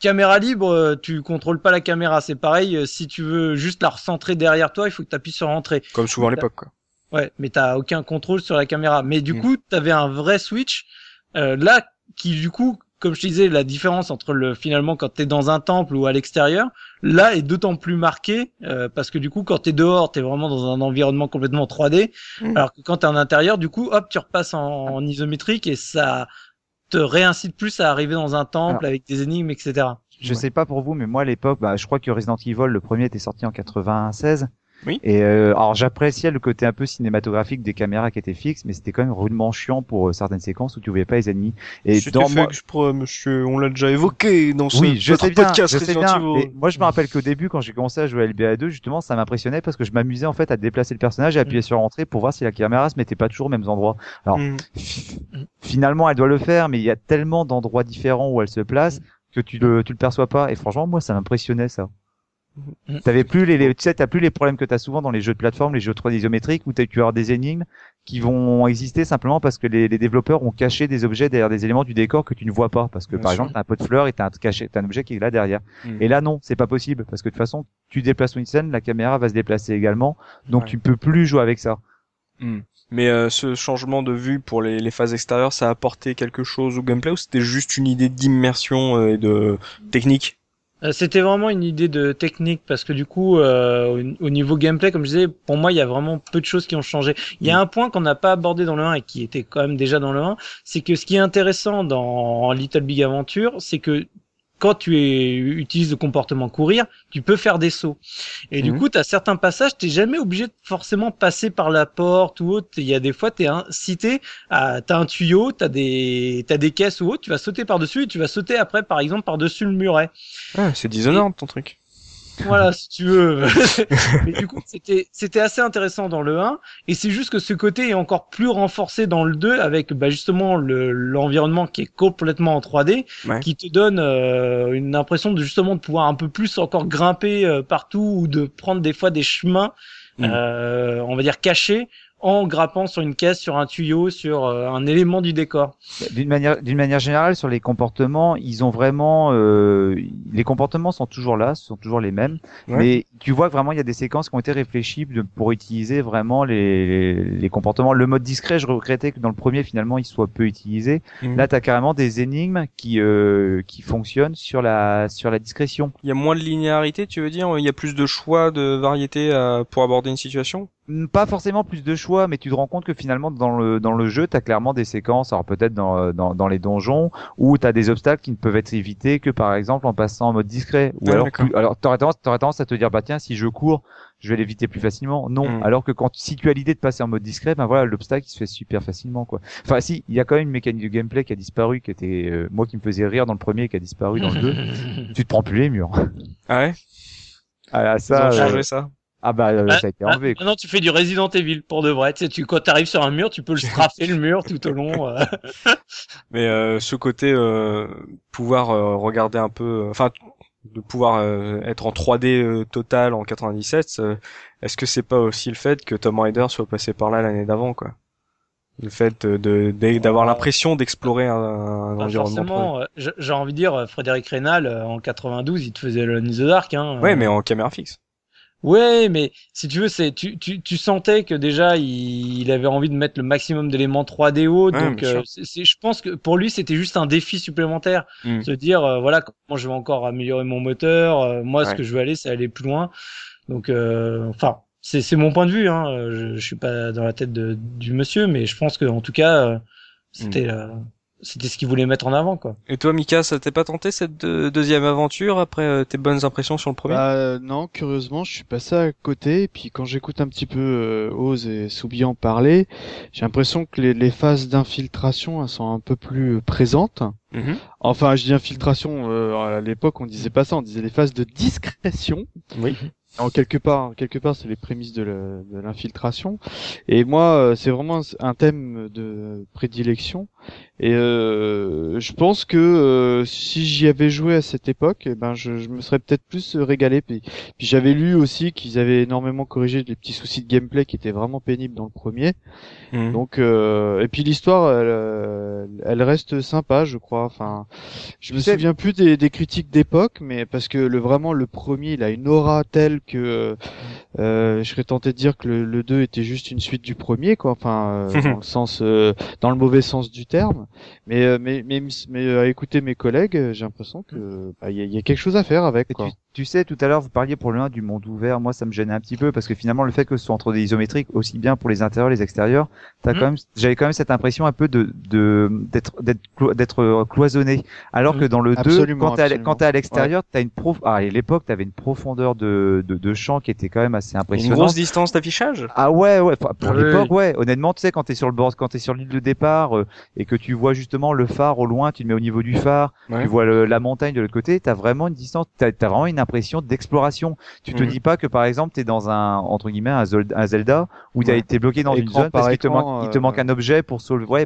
caméra libre, tu contrôles pas la caméra. C'est pareil, si tu veux juste la recentrer derrière toi, il faut que t'appuies sur rentrée. Comme souvent à l'époque, quoi. Ouais, mais t'as aucun contrôle sur la caméra. Mais du coup, t'avais un vrai switch, là, qui du coup, comme je te disais, la différence entre finalement quand t'es dans un temple ou à l'extérieur, là est d'autant plus marquée, parce que du coup quand t'es dehors, t'es vraiment dans un environnement complètement 3D, alors que quand t'es en intérieur, du coup, hop, tu repasses en isométrique et ça te réincite plus à arriver dans un temple avec des énigmes, etc. Je sais pas pour vous, mais moi à l'époque, je crois que Resident Evil, le premier, était sorti en 96. Oui. Et alors j'appréciais le côté un peu cinématographique des caméras qui étaient fixes, mais c'était quand même rudement chiant pour certaines séquences où tu voyais pas les ennemis. Et dans moi, on l'a déjà évoqué dans ce podcast. Je sais bien. Et moi je me rappelle qu'au début, quand j'ai commencé à jouer à LBA2, justement, ça m'impressionnait parce que je m'amusais en fait à déplacer le personnage et appuyer sur entrée pour voir si la caméra se mettait pas toujours aux mêmes endroits. Alors finalement, elle doit le faire, mais il y a tellement d'endroits différents où elle se place que tu le perçois pas. Et franchement, moi, ça m'impressionnait ça. T'avais plus tu sais, t'as plus les problèmes que t'as souvent dans les jeux de plateforme, les jeux 3D isométriques où tu as des énigmes qui vont exister simplement parce que les développeurs ont caché des objets derrière des éléments du décor que tu ne vois pas. Parce que par exemple, t'as un pot de fleurs et t'as un objet qui est là derrière. Et là, non, c'est pas possible parce que de toute façon, tu déplaces une scène, la caméra va se déplacer également, donc tu peux plus jouer avec ça. Mais ce changement de vue pour les phases extérieures, ça a apporté quelque chose au gameplay ou c'était juste une idée d'immersion et de technique? C'était vraiment une idée de technique parce que du coup, au niveau gameplay, comme je disais, pour moi, il y a vraiment peu de choses qui ont changé. Il y a un point qu'on n'a pas abordé dans le 1 et qui était quand même déjà dans le 1, c'est que ce qui est intéressant dans Little Big Adventure, c'est que quand utilises le comportement courir, tu peux faire des sauts. Et du coup, t'as certains passages, t'es jamais obligé de forcément passer par la porte ou autre. Il y a des fois, t'es incité t'as un tuyau, t'as des caisses ou autre, tu vas sauter par-dessus et tu vas sauter après, par exemple, par-dessus le muret. Ah, c'est Dishonored, ton truc. Voilà, si tu veux. Mais du coup, c'était assez intéressant dans le 1. Et c'est juste que ce côté est encore plus renforcé dans le 2 avec, justement, l'environnement qui est complètement en 3D, qui te donne, une impression de pouvoir un peu plus encore grimper partout ou de prendre des fois des chemins, on va dire cachés, en grappant sur une caisse, sur un tuyau, sur un élément du décor. D'une manière générale, sur les comportements, ils ont vraiment les comportements sont toujours là, sont toujours les mêmes. Ouais. Mais tu vois que vraiment il y a des séquences qui ont été réfléchies pour utiliser vraiment les comportements. Le mode discret, je regrettais que dans le premier finalement il soit peu utilisé. Là, t'as carrément des énigmes qui fonctionnent sur la discrétion. Il y a moins de linéarité, tu veux dire? Il y a plus de choix, de variété pour aborder une situation. Pas forcément plus de choix, mais tu te rends compte que finalement dans le jeu, t'as clairement des séquences, alors peut-être dans les donjons où t'as des obstacles qui ne peuvent être évités que par exemple en passant en mode discret. Ou alors t'aurais tendance à te dire tiens, si je cours, je vais l'éviter plus facilement. Non, alors que si tu as l'idée de passer en mode discret, voilà, l'obstacle il se fait super facilement quoi. Enfin si, il y a quand même une mécanique de gameplay qui a disparu, qui était moi qui me faisait rire dans le premier et qui a disparu dans le 2. Tu te prends plus les murs. Ah ouais. Ah ça. Ils ont changé ça. Ah ça a été enlevé. Maintenant tu fais du Resident Evil pour de vrai. Quand t'arrives sur un mur, tu peux le straffer le mur tout au long. Mais ce côté pouvoir regarder un peu, enfin de pouvoir être en 3D total en 97, est-ce que c'est pas aussi le fait que Tomb Raider soit passé par là l'année d'avant quoi? Le fait d'avoir l'impression d'explorer un environnement. Forcément, j'ai envie de dire Frédéric Raynal en 92, il te faisait Alone in the Dark. Ouais, mais en caméra fixe. Ouais, mais si tu veux, tu sentais que déjà il avait envie de mettre le maximum d'éléments 3D haut, donc je pense que pour lui c'était juste un défi supplémentaire, se dire voilà comment je vais encore améliorer mon moteur, moi ce que je veux c'est aller plus loin, donc enfin c'est mon point de vue, je suis pas dans la tête du monsieur, mais je pense que en tout cas c'était c'était ce qu'ils voulaient mettre en avant, quoi. Et toi, Mika, ça t'est pas tenté cette deuxième aventure après tes bonnes impressions sur le premier? Non, curieusement, je suis passé à côté. Et puis quand j'écoute un petit peu Oz et Soubi en parler, j'ai l'impression que les phases d'infiltration, elles sont un peu plus présentes. Mmh. Enfin, je dis infiltration. À l'époque, on disait pas ça. On disait les phases de discrétion. Oui. En quelque part, c'est les prémices de l'infiltration. Et moi, c'est vraiment un thème de prédilection. Et je pense que si j'y avais joué à cette époque, eh ben je me serais peut-être plus régalé. Puis j'avais lu aussi qu'ils avaient énormément corrigé les petits soucis de gameplay qui étaient vraiment pénibles dans le premier. Mmh. Donc et puis l'histoire, elle reste sympa, je crois. Enfin, je me souviens plus des critiques d'époque, mais parce que le premier, il a une aura telle que je serais tenté de dire que le 2 était juste une suite du premier, quoi. Enfin, dans le mauvais sens du terme. Mais à écouter mes collègues, j'ai l'impression que y a quelque chose à faire avec, quoi. Tu sais, tout à l'heure, vous parliez pour le 1 du monde ouvert. Moi, ça me gênait un petit peu parce que finalement, le fait que ce soit entre des isométriques, aussi bien pour les intérieurs, les extérieurs, j'avais quand même cette impression un peu d'être cloisonné. Alors que dans le 2, quand t'es à l'extérieur, t'as une à l'époque, t'avais une profondeur de champ qui était quand même assez impressionnante. Une grosse distance d'affichage? Ah ouais. Pour l'époque, ouais. Honnêtement, tu sais, quand t'es sur le bord, quand t'es sur l'île de départ, et que tu vois justement le phare au loin, tu te mets au niveau du phare, tu vois la montagne de l'autre côté, t'as vraiment une distance, t'as vraiment une impression d'exploration. Tu te dis pas que, par exemple, t'es dans un Zelda, où t'as été bloqué dans une zone parce qu'il te manque un objet pour soulever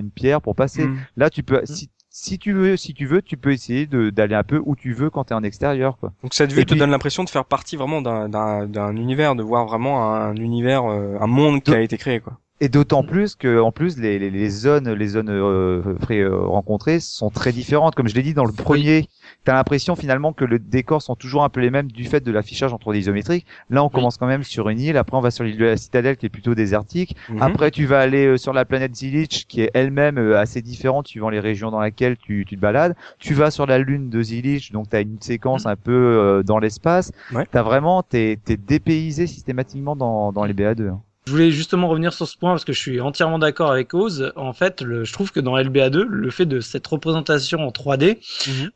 une pierre, pour passer. Là, tu peux, si tu veux, tu peux essayer d'aller un peu où tu veux quand t'es en extérieur, quoi. Donc cette vue te donne l'impression de faire partie vraiment d'un univers, de voir vraiment un univers, un monde qui a été créé, quoi. Et d'autant plus que, en plus, les zones rencontrées sont très différentes. Comme je l'ai dit dans le premier, t'as l'impression finalement que les décors sont toujours un peu les mêmes du fait de l'affichage entre les isométriques. Là, on commence quand même sur une île. Après, on va sur l'île de la Citadelle qui est plutôt désertique. Après, tu vas aller sur la planète Zilich qui est elle-même assez différente suivant les régions dans lesquelles tu te balades. Tu vas sur la lune de Zilich, donc t'as une séquence un peu dans l'espace. Ouais. T'as vraiment, t'es dépaysé systématiquement dans les BA2. Je voulais justement revenir sur ce point parce que je suis entièrement d'accord avec Oz. En fait, je trouve que dans LBA2, le fait de cette représentation en 3D,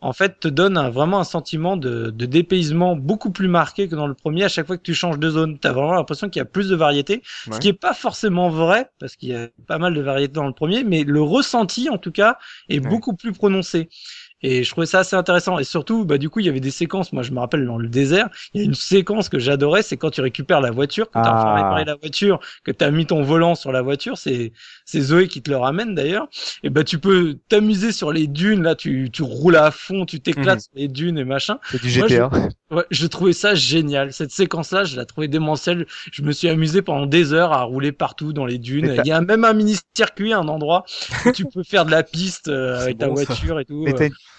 en fait, te donne vraiment un sentiment de dépaysement beaucoup plus marqué que dans le premier. À chaque fois que tu changes de zone, t'as vraiment l'impression qu'il y a plus de variété, ce qui est pas forcément vrai parce qu'il y a pas mal de variété dans le premier, mais le ressenti, en tout cas, est beaucoup plus prononcé. Et je trouvais ça assez intéressant. Et surtout, du coup, il y avait des séquences. Moi, je me rappelle, dans le désert, il y a une séquence que j'adorais, c'est quand tu récupères la voiture, que t'as fait réparer la voiture, que t'as mis ton volant sur la voiture. C'est Zoé qui te le ramène, d'ailleurs. Et tu peux t'amuser sur les dunes. Là, tu roules à fond, tu t'éclates sur les dunes et machin. C'est du GTA. Ouais, je trouvais ça génial. Cette séquence-là, je la trouvais démentielle. Je me suis amusé pendant des heures à rouler partout dans les dunes. Il y a même un mini-circuit, un endroit où tu peux faire de la piste avec ta voiture et tout.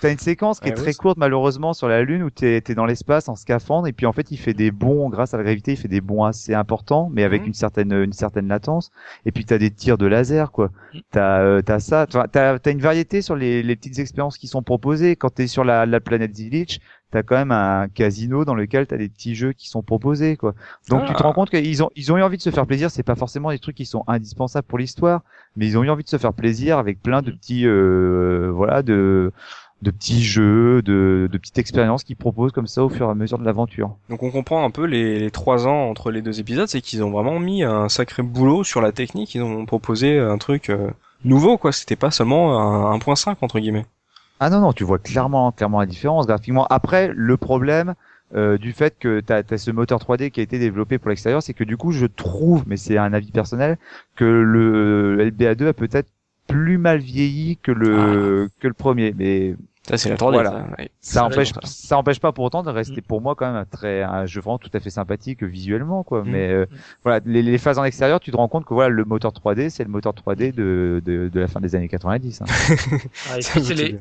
T'as une séquence qui est très courte, malheureusement, sur la Lune, où t'es dans l'espace en scaphandre, et puis en fait, il fait des bonds, grâce à la gravité, il fait des bonds assez importants, mais avec une certaine latence. Et puis t'as des tirs de laser, quoi. T'as ça. T'as une variété sur les petites expériences qui sont proposées. Quand t'es sur la planète Zilich, t'as quand même un casino dans lequel t'as des petits jeux qui sont proposés, quoi. Donc tu te rends compte qu'ils ont eu envie de se faire plaisir. C'est pas forcément des trucs qui sont indispensables pour l'histoire, mais ils ont eu envie de se faire plaisir avec plein de petits de petits jeux, de petites expériences qu'ils proposent comme ça au fur et à mesure de l'aventure. Donc on comprend un peu les 3 ans entre les deux épisodes, c'est qu'ils ont vraiment mis un sacré boulot sur la technique. Ils ont proposé un truc nouveau, quoi. C'était pas seulement un 1.5 entre guillemets. Ah non, tu vois clairement la différence graphiquement. Après, le problème du fait que t'as ce moteur 3D qui a été développé pour l'extérieur, c'est que du coup, je trouve, mais c'est un avis personnel, que le LBA2 a peut-être plus mal vieilli que le premier. Mais ça, c'est la 3D. Voilà. Ça empêche pas pour autant de rester pour moi quand même un jeu vraiment tout à fait sympathique visuellement, quoi. Mais voilà, les phases en extérieur, tu te rends compte que voilà, le moteur 3D, c'est le moteur 3D de la fin des années 90. Hein. C'est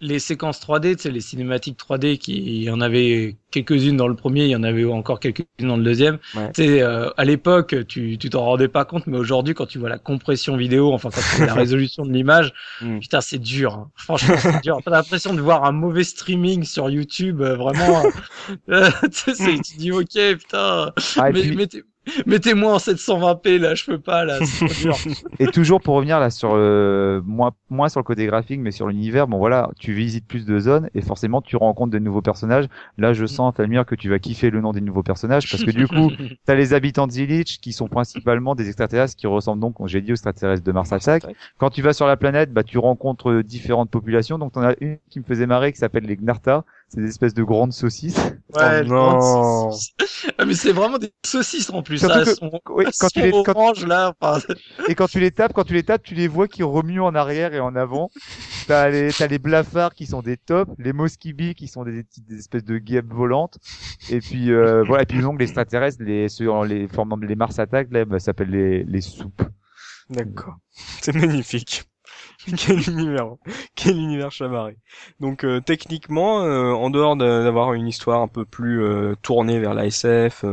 les séquences 3D, tu sais, les cinématiques 3D il y en avait quelques-unes dans le premier, il y en avait encore quelques-unes dans le deuxième. Ouais. Tu sais, à l'époque, tu t'en rendais pas compte, mais aujourd'hui, quand tu vois la compression vidéo, enfin, quand tu vois la résolution de l'image, putain, c'est dur, hein. Franchement, c'est dur. T'as l'impression de voir un mauvais streaming sur YouTube, vraiment. Tu sais, tu dis, ok, putain. Ah, mais Mettez-moi en 720p, là, je peux pas, là, c'est trop dur. Et toujours pour revenir là sur moins sur le côté graphique, mais sur l'univers, bon voilà, tu visites plus de zones et forcément tu rencontres de nouveaux personnages. Là, je sens, Falmir, que tu vas kiffer le nom des nouveaux personnages parce que du coup, t'as les habitants de Zilich qui sont principalement des extraterrestres qui ressemblent donc, comme j'ai dit, aux extraterrestres de Mars Attack. Quand tu vas sur la planète, bah, tu rencontres différentes populations. Donc, t'en as une qui me faisait marrer qui s'appelle les Gnarta. C'est des espèces de grandes saucisses. Ouais, grandes saucisses. Mais c'est vraiment des saucisses en plus. Là, et quand tu les tapes, tu les vois qui remuent en arrière et en avant. T'as les blafards qui sont des tops, les moskibis qui sont des espèces de guêpes volantes. Et puis voilà. Et puis donc les extraterrestres, ceux formant les Mars Attack, là, bah, s'appellent les soupes. D'accord. C'est magnifique. Quel univers chamarré. Donc techniquement, en dehors d'avoir une histoire un peu plus tournée vers la SF,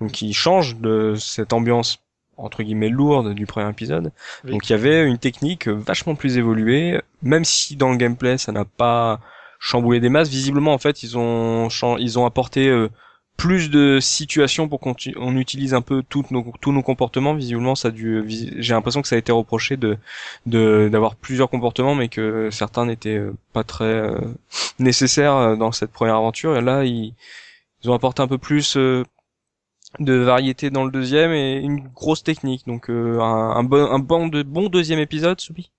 donc qui change de cette ambiance entre guillemets lourde du premier épisode, oui. Donc il y avait une technique vachement plus évoluée, même si dans le gameplay ça n'a pas chamboulé des masses. Visiblement en fait ils ont apporté plus de situations pour qu'on utilise un peu tous nos comportements. Visiblement, j'ai l'impression que ça a été reproché d'avoir plusieurs comportements, mais que certains n'étaient pas très nécessaires dans cette première aventure. Et là, ils ont apporté un peu plus de variété dans le deuxième et une grosse technique. Donc, un bon deuxième épisode, Soubi.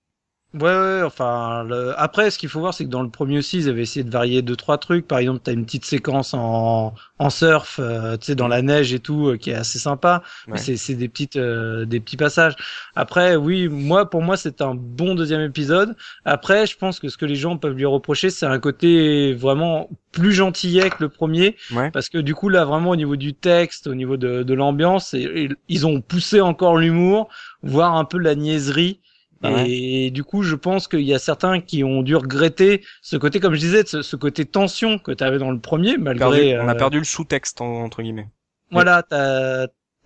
Ouais, enfin, après, ce qu'il faut voir, c'est que dans le premier aussi, ils avaient essayé de varier 2-3 trucs. Par exemple, t'as une petite séquence en surf, tu sais, dans la neige et tout, qui est assez sympa. Ouais. Mais c'est des petits passages. Après, oui, pour moi, c'est un bon deuxième épisode. Après, je pense que ce que les gens peuvent lui reprocher, c'est un côté vraiment plus gentillet que le premier. Ouais. Parce que du coup, là, vraiment, au niveau du texte, au niveau de l'ambiance, ils ont poussé encore l'humour, voire un peu la niaiserie. Et du coup, je pense qu'il y a certains qui ont dû regretter ce côté, comme je disais, ce côté tension que tu avais dans le premier, malgré... on a perdu le sous-texte, entre guillemets. Voilà,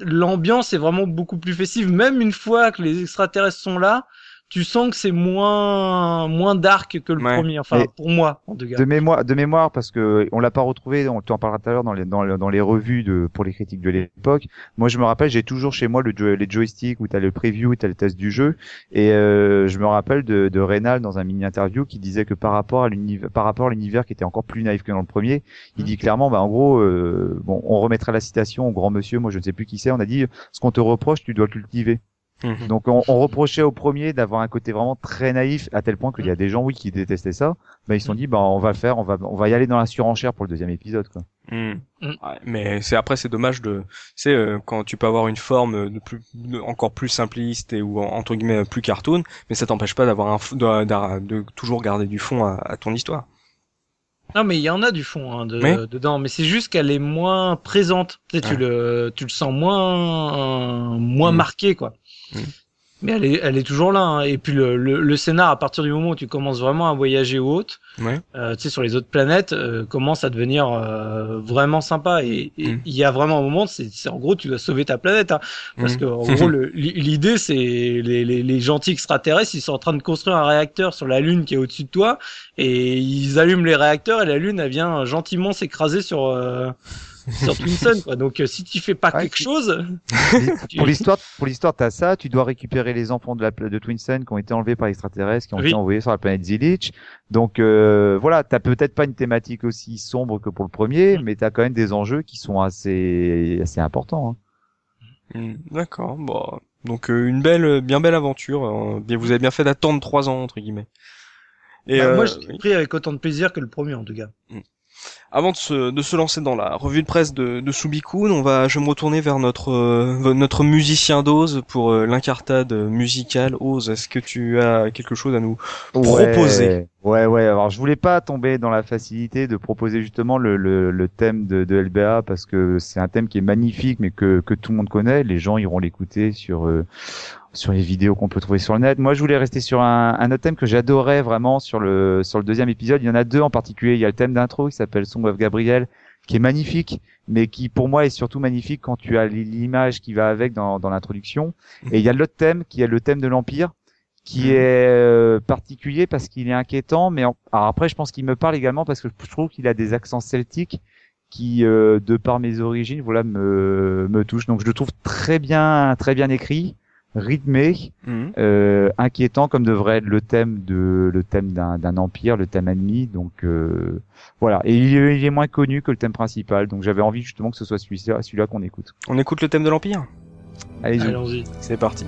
l'ambiance est vraiment beaucoup plus festive. Même une fois que les extraterrestres sont là, tu sens que c'est moins dark que le premier. Enfin, mais pour moi, en tout cas. De mémoire, parce que on l'a pas retrouvé. Tu en parleras tout à l'heure dans les revues pour les critiques de l'époque. Moi, je me rappelle, j'ai toujours chez moi les joysticks où t'as le preview, t'as le test du jeu. Et, je me rappelle de Raynal dans un mini interview qui disait que par rapport à l'univers qui était encore plus naïf que dans le premier, il dit clairement, bah, en gros, bon, on remettra la citation au grand monsieur. Moi, je ne sais plus qui c'est. On a dit, ce qu'on te reproche, tu dois cultiver. Donc on reprochait au premier d'avoir un côté vraiment très naïf, à tel point qu'il y a des gens qui détestaient ça, mais ils se sont dit on va le faire, on va y aller dans la surenchère pour le deuxième épisode quoi. Ouais, mais c'est dommage quand tu peux avoir une forme encore plus simpliste ou entre guillemets plus cartoon, mais ça t'empêche pas d'avoir de toujours garder du fond à ton histoire. Non mais il y en a du fond dedans, mais c'est juste qu'elle est moins présente. Tu le sens moins marqué quoi. Mais elle est toujours là hein. Et puis le scénar, à partir du moment où tu commences vraiment à voyager aux hautes, tu sais, sur les autres planètes, commence à devenir vraiment sympa. Et il y a vraiment un moment, c'est en gros tu dois sauver ta planète hein, parce que en gros l'idée c'est les gentils extraterrestres, ils sont en train de construire un réacteur sur la lune qui est au-dessus de toi, et ils allument les réacteurs et la lune elle vient gentiment s'écraser sur Twinson, quoi. Donc, si tu fais pas quelque chose. Pour l'histoire, t'as ça, tu dois récupérer les enfants de Twinson qui ont été enlevés par les extraterrestres, qui ont été envoyés sur la planète Zilich. Donc, voilà, t'as peut-être pas une thématique aussi sombre que pour le premier, mais t'as quand même des enjeux qui sont assez importants, hein. D'accord, bon. Donc, une bien belle aventure. Vous avez bien fait d'attendre 3 ans, entre guillemets. Et, moi, je l'ai pris avec autant de plaisir que le premier, en tout cas. Avant de se lancer dans la revue de presse de Soubikoun, je vais me retourner vers notre musicien d'Oz pour l'incartade musicale. Oz, est-ce que tu as quelque chose à nous proposer ? Ouais. Alors, je voulais pas tomber dans la facilité de proposer justement le thème de LBA, parce que c'est un thème qui est magnifique, mais que tout le monde connaît. Les gens iront l'écouter sur les vidéos qu'on peut trouver sur le net. Moi, je voulais rester sur un autre thème que j'adorais vraiment sur le deuxième épisode. Il y en a deux en particulier. Il y a le thème d'intro qui s'appelle Song of Gabriel, qui est magnifique, mais qui pour moi est surtout magnifique quand tu as l'image qui va avec dans l'introduction. Et il y a l'autre thème qui est le thème de l'Empire, qui est particulier parce qu'il est inquiétant, mais alors après je pense qu'il me parle également parce que je trouve qu'il a des accents celtiques qui, de par mes origines, voilà, me touche. Donc je le trouve très bien écrit, rythmé, inquiétant comme devrait être le thème d'un empire, le thème ennemi. Donc voilà, et il est moins connu que le thème principal. Donc j'avais envie justement que ce soit celui-là qu'on écoute. On écoute le thème de l'empire. Allons-y, c'est parti.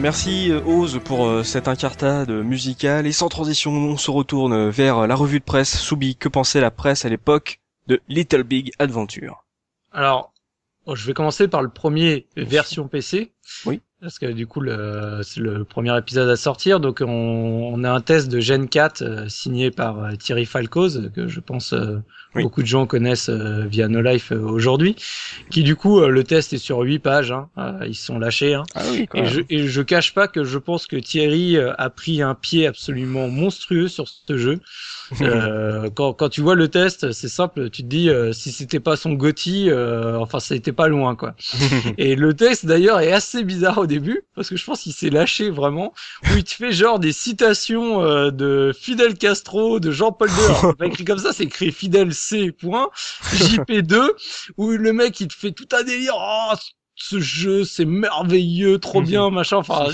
Merci Oz pour cette incartade musicale, et sans transition on se retourne vers la revue de presse Soubi. Que pensait la presse à l'époque de Little Big Adventure? Alors, je vais commencer par le premier, version PC. Oui. Parce que du coup c'est le premier épisode à sortir, donc on a un test de Gen 4 signé par Thierry Falcoz, que je pense beaucoup de gens connaissent via No Life aujourd'hui, qui du coup le test est sur 8 pages, hein, ils se sont lâchés, hein. Ah oui, quoi. Et je cache pas que je pense que Thierry a pris un pied absolument monstrueux sur ce jeu. Quand tu vois le test, c'est simple, tu te dis si c'était pas son GOTY, enfin ça n'était pas loin, quoi. Et le test d'ailleurs est assez bizarre au début, parce que je pense qu'il s'est lâché vraiment, où il te fait genre des citations de Fidel Castro, de Jean-Paul II. Pas écrit comme ça, c'est écrit Fidel C. JP2, où le mec il te fait tout un délire. Oh, ce jeu, c'est merveilleux, trop bien, machin. Enfin,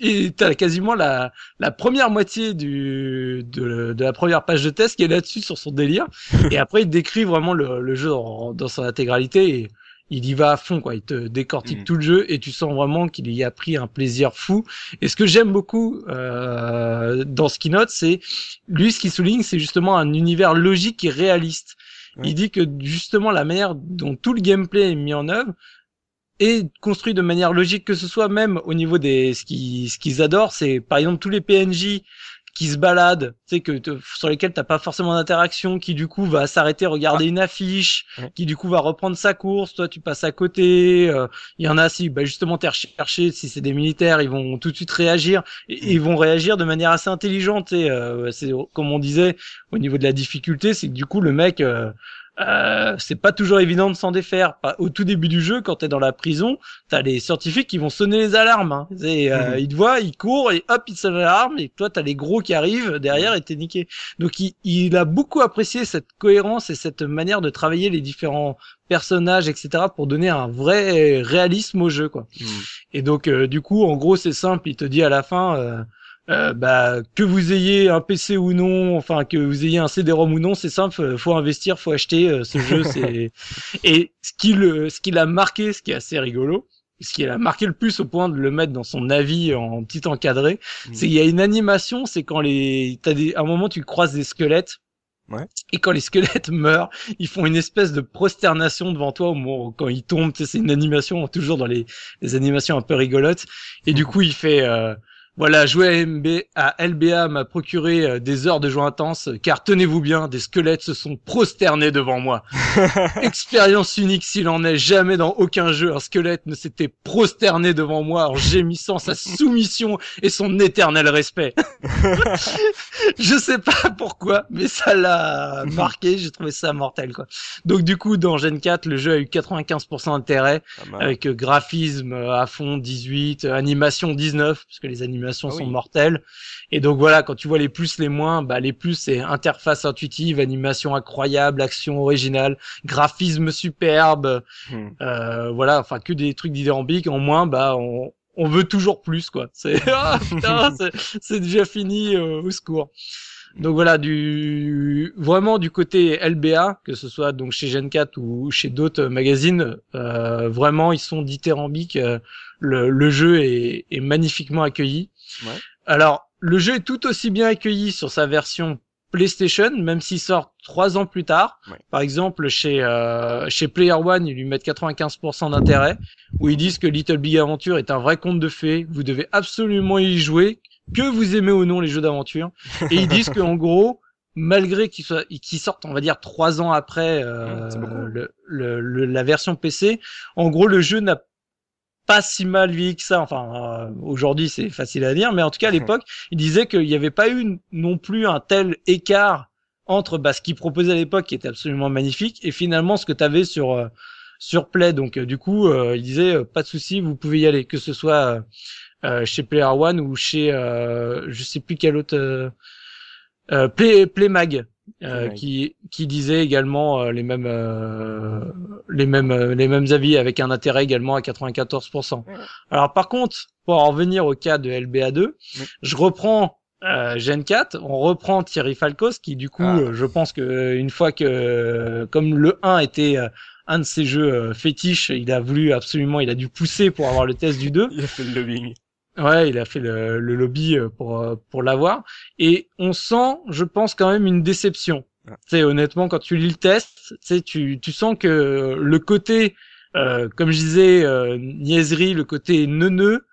et t'as quasiment la première moitié de la première page de test qui est là-dessus sur son délire. Et après, il décrit vraiment le jeu dans son intégralité. Et il y va à fond, quoi. Il te décortique tout le jeu et tu sens vraiment qu'il y a pris un plaisir fou. Et ce que j'aime beaucoup dans ce keynote, c'est lui, ce qu'il souligne, c'est justement un univers logique et réaliste. Il dit que justement la manière dont tout le gameplay est mis en œuvre est construit de manière logique, que ce soit même au niveau des ce qu'ils adorent, c'est par exemple tous les PNJ qui se baladent, tu sais, sur lesquels t'as pas forcément d'interaction, qui du coup va s'arrêter, regarder une affiche, qui du coup va reprendre sa course, toi tu passes à côté, il y en a justement t'es recherché, si c'est des militaires, ils vont tout de suite réagir, et ils vont réagir de manière assez intelligente, et c'est comme on disait, au niveau de la difficulté, c'est que du coup le mec... c'est pas toujours évident de s'en défaire. Au tout début du jeu, quand t'es dans la prison, t'as les scientifiques qui vont sonner les alarmes, hein. Ils te voient, ils courent et hop, ils sonnent l'alarme, et toi t'as les gros qui arrivent derrière et t'es niqué. Donc il a beaucoup apprécié cette cohérence et cette manière de travailler les différents personnages, etc., pour donner un vrai réalisme au jeu, quoi. Et donc du coup, en gros, c'est simple. Il te dit à la fin que vous ayez un PC ou non, enfin que vous ayez un CD-ROM ou non, c'est simple, faut investir, faut acheter ce jeu. C'est et ce qu'il a marqué, ce qui est assez rigolo, ce qu'il a marqué le plus au point de le mettre dans son avis en petit encadré, c'est qu'il y a une animation, c'est quand à un moment tu croises des squelettes. Ouais. Et quand les squelettes meurent, ils font une espèce de prosternation devant toi au moment quand ils tombent. C'est une animation toujours dans les animations un peu rigolotes. Et du coup, il fait voilà, jouer à LBA m'a procuré des heures de jeu intense, car tenez-vous bien, des squelettes se sont prosternés devant moi. Expérience unique s'il en est, jamais dans aucun jeu un squelette ne s'était prosterné devant moi en gémissant sa soumission et son éternel respect. Je sais pas pourquoi, mais ça l'a marqué, j'ai trouvé ça mortel, quoi. Donc du coup, dans Gen 4, le jeu a eu 95% d'intérêt, avec graphisme à fond 18, animation 19, parce que les animations simulations sont mortelles. Et donc voilà, quand tu vois les plus, les moins, bah les plus c'est interface intuitive, animation incroyable, action originale, graphisme superbe, voilà, enfin que des trucs dithyrambiques. En moins, bah on veut toujours plus, quoi. C'est ah putain, c'est déjà fini, au secours. Donc voilà, du côté LBA, que ce soit donc chez Gen 4 ou chez d'autres magazines, vraiment ils sont dithyrambiques, le jeu est magnifiquement accueilli. Ouais. Alors, le jeu est tout aussi bien accueilli sur sa version PlayStation, même s'il sort 3 ans plus tard. Ouais. Par exemple, chez Player One, ils lui mettent 95% d'intérêt, où ils disent que Little Big Adventure est un vrai conte de fées, vous devez absolument y jouer, que vous aimez ou non les jeux d'aventure. Et ils disent qu'en gros, malgré qu'ils sortent, on va dire, 3 ans après la version PC, en gros, le jeu n'a pas si mal vieilli que ça. Enfin, aujourd'hui, c'est facile à dire, mais en tout cas, à l'époque, ils disaient qu'il n'y avait pas eu non plus un tel écart entre ce qu'ils proposaient à l'époque, qui était absolument magnifique, et finalement ce que tu avais sur Play. Donc, du coup, ils disaient, pas de souci, vous pouvez y aller, que ce soit... chez Player One ou chez je sais plus quel autre Playmag qui disait également les mêmes avis avec un intérêt également à 94%. Alors par contre, pour en revenir au cas de LBA2, je reprends Gen 4, on reprend Thierry Falcoz qui du coup je pense que une fois que comme le 1 était un de ses jeux fétiches, il a dû pousser pour avoir le test du 2. Il a fait le lobbying. Ouais, il a fait le lobby pour l'avoir. Et on sent, je pense, quand même une déception. Ah. Tu sais, honnêtement, quand tu lis le test, tu sens que le côté, comme je disais, niaiserie, le côté neuneux,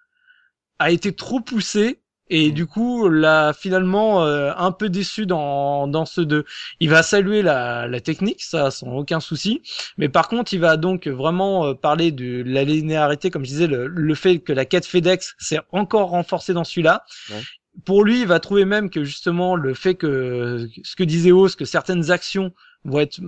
a été trop poussé. Et du coup, là, finalement, un peu déçu dans ce 2. Il va saluer la technique, ça, sans aucun souci. Mais par contre, il va donc vraiment parler de la linéarité, comme je disais, le fait que la quête FedEx s'est encore renforcée dans celui-là. Ouais. Pour lui, il va trouver même que justement, le fait que, ce que disait Oz, que certaines actions vont être,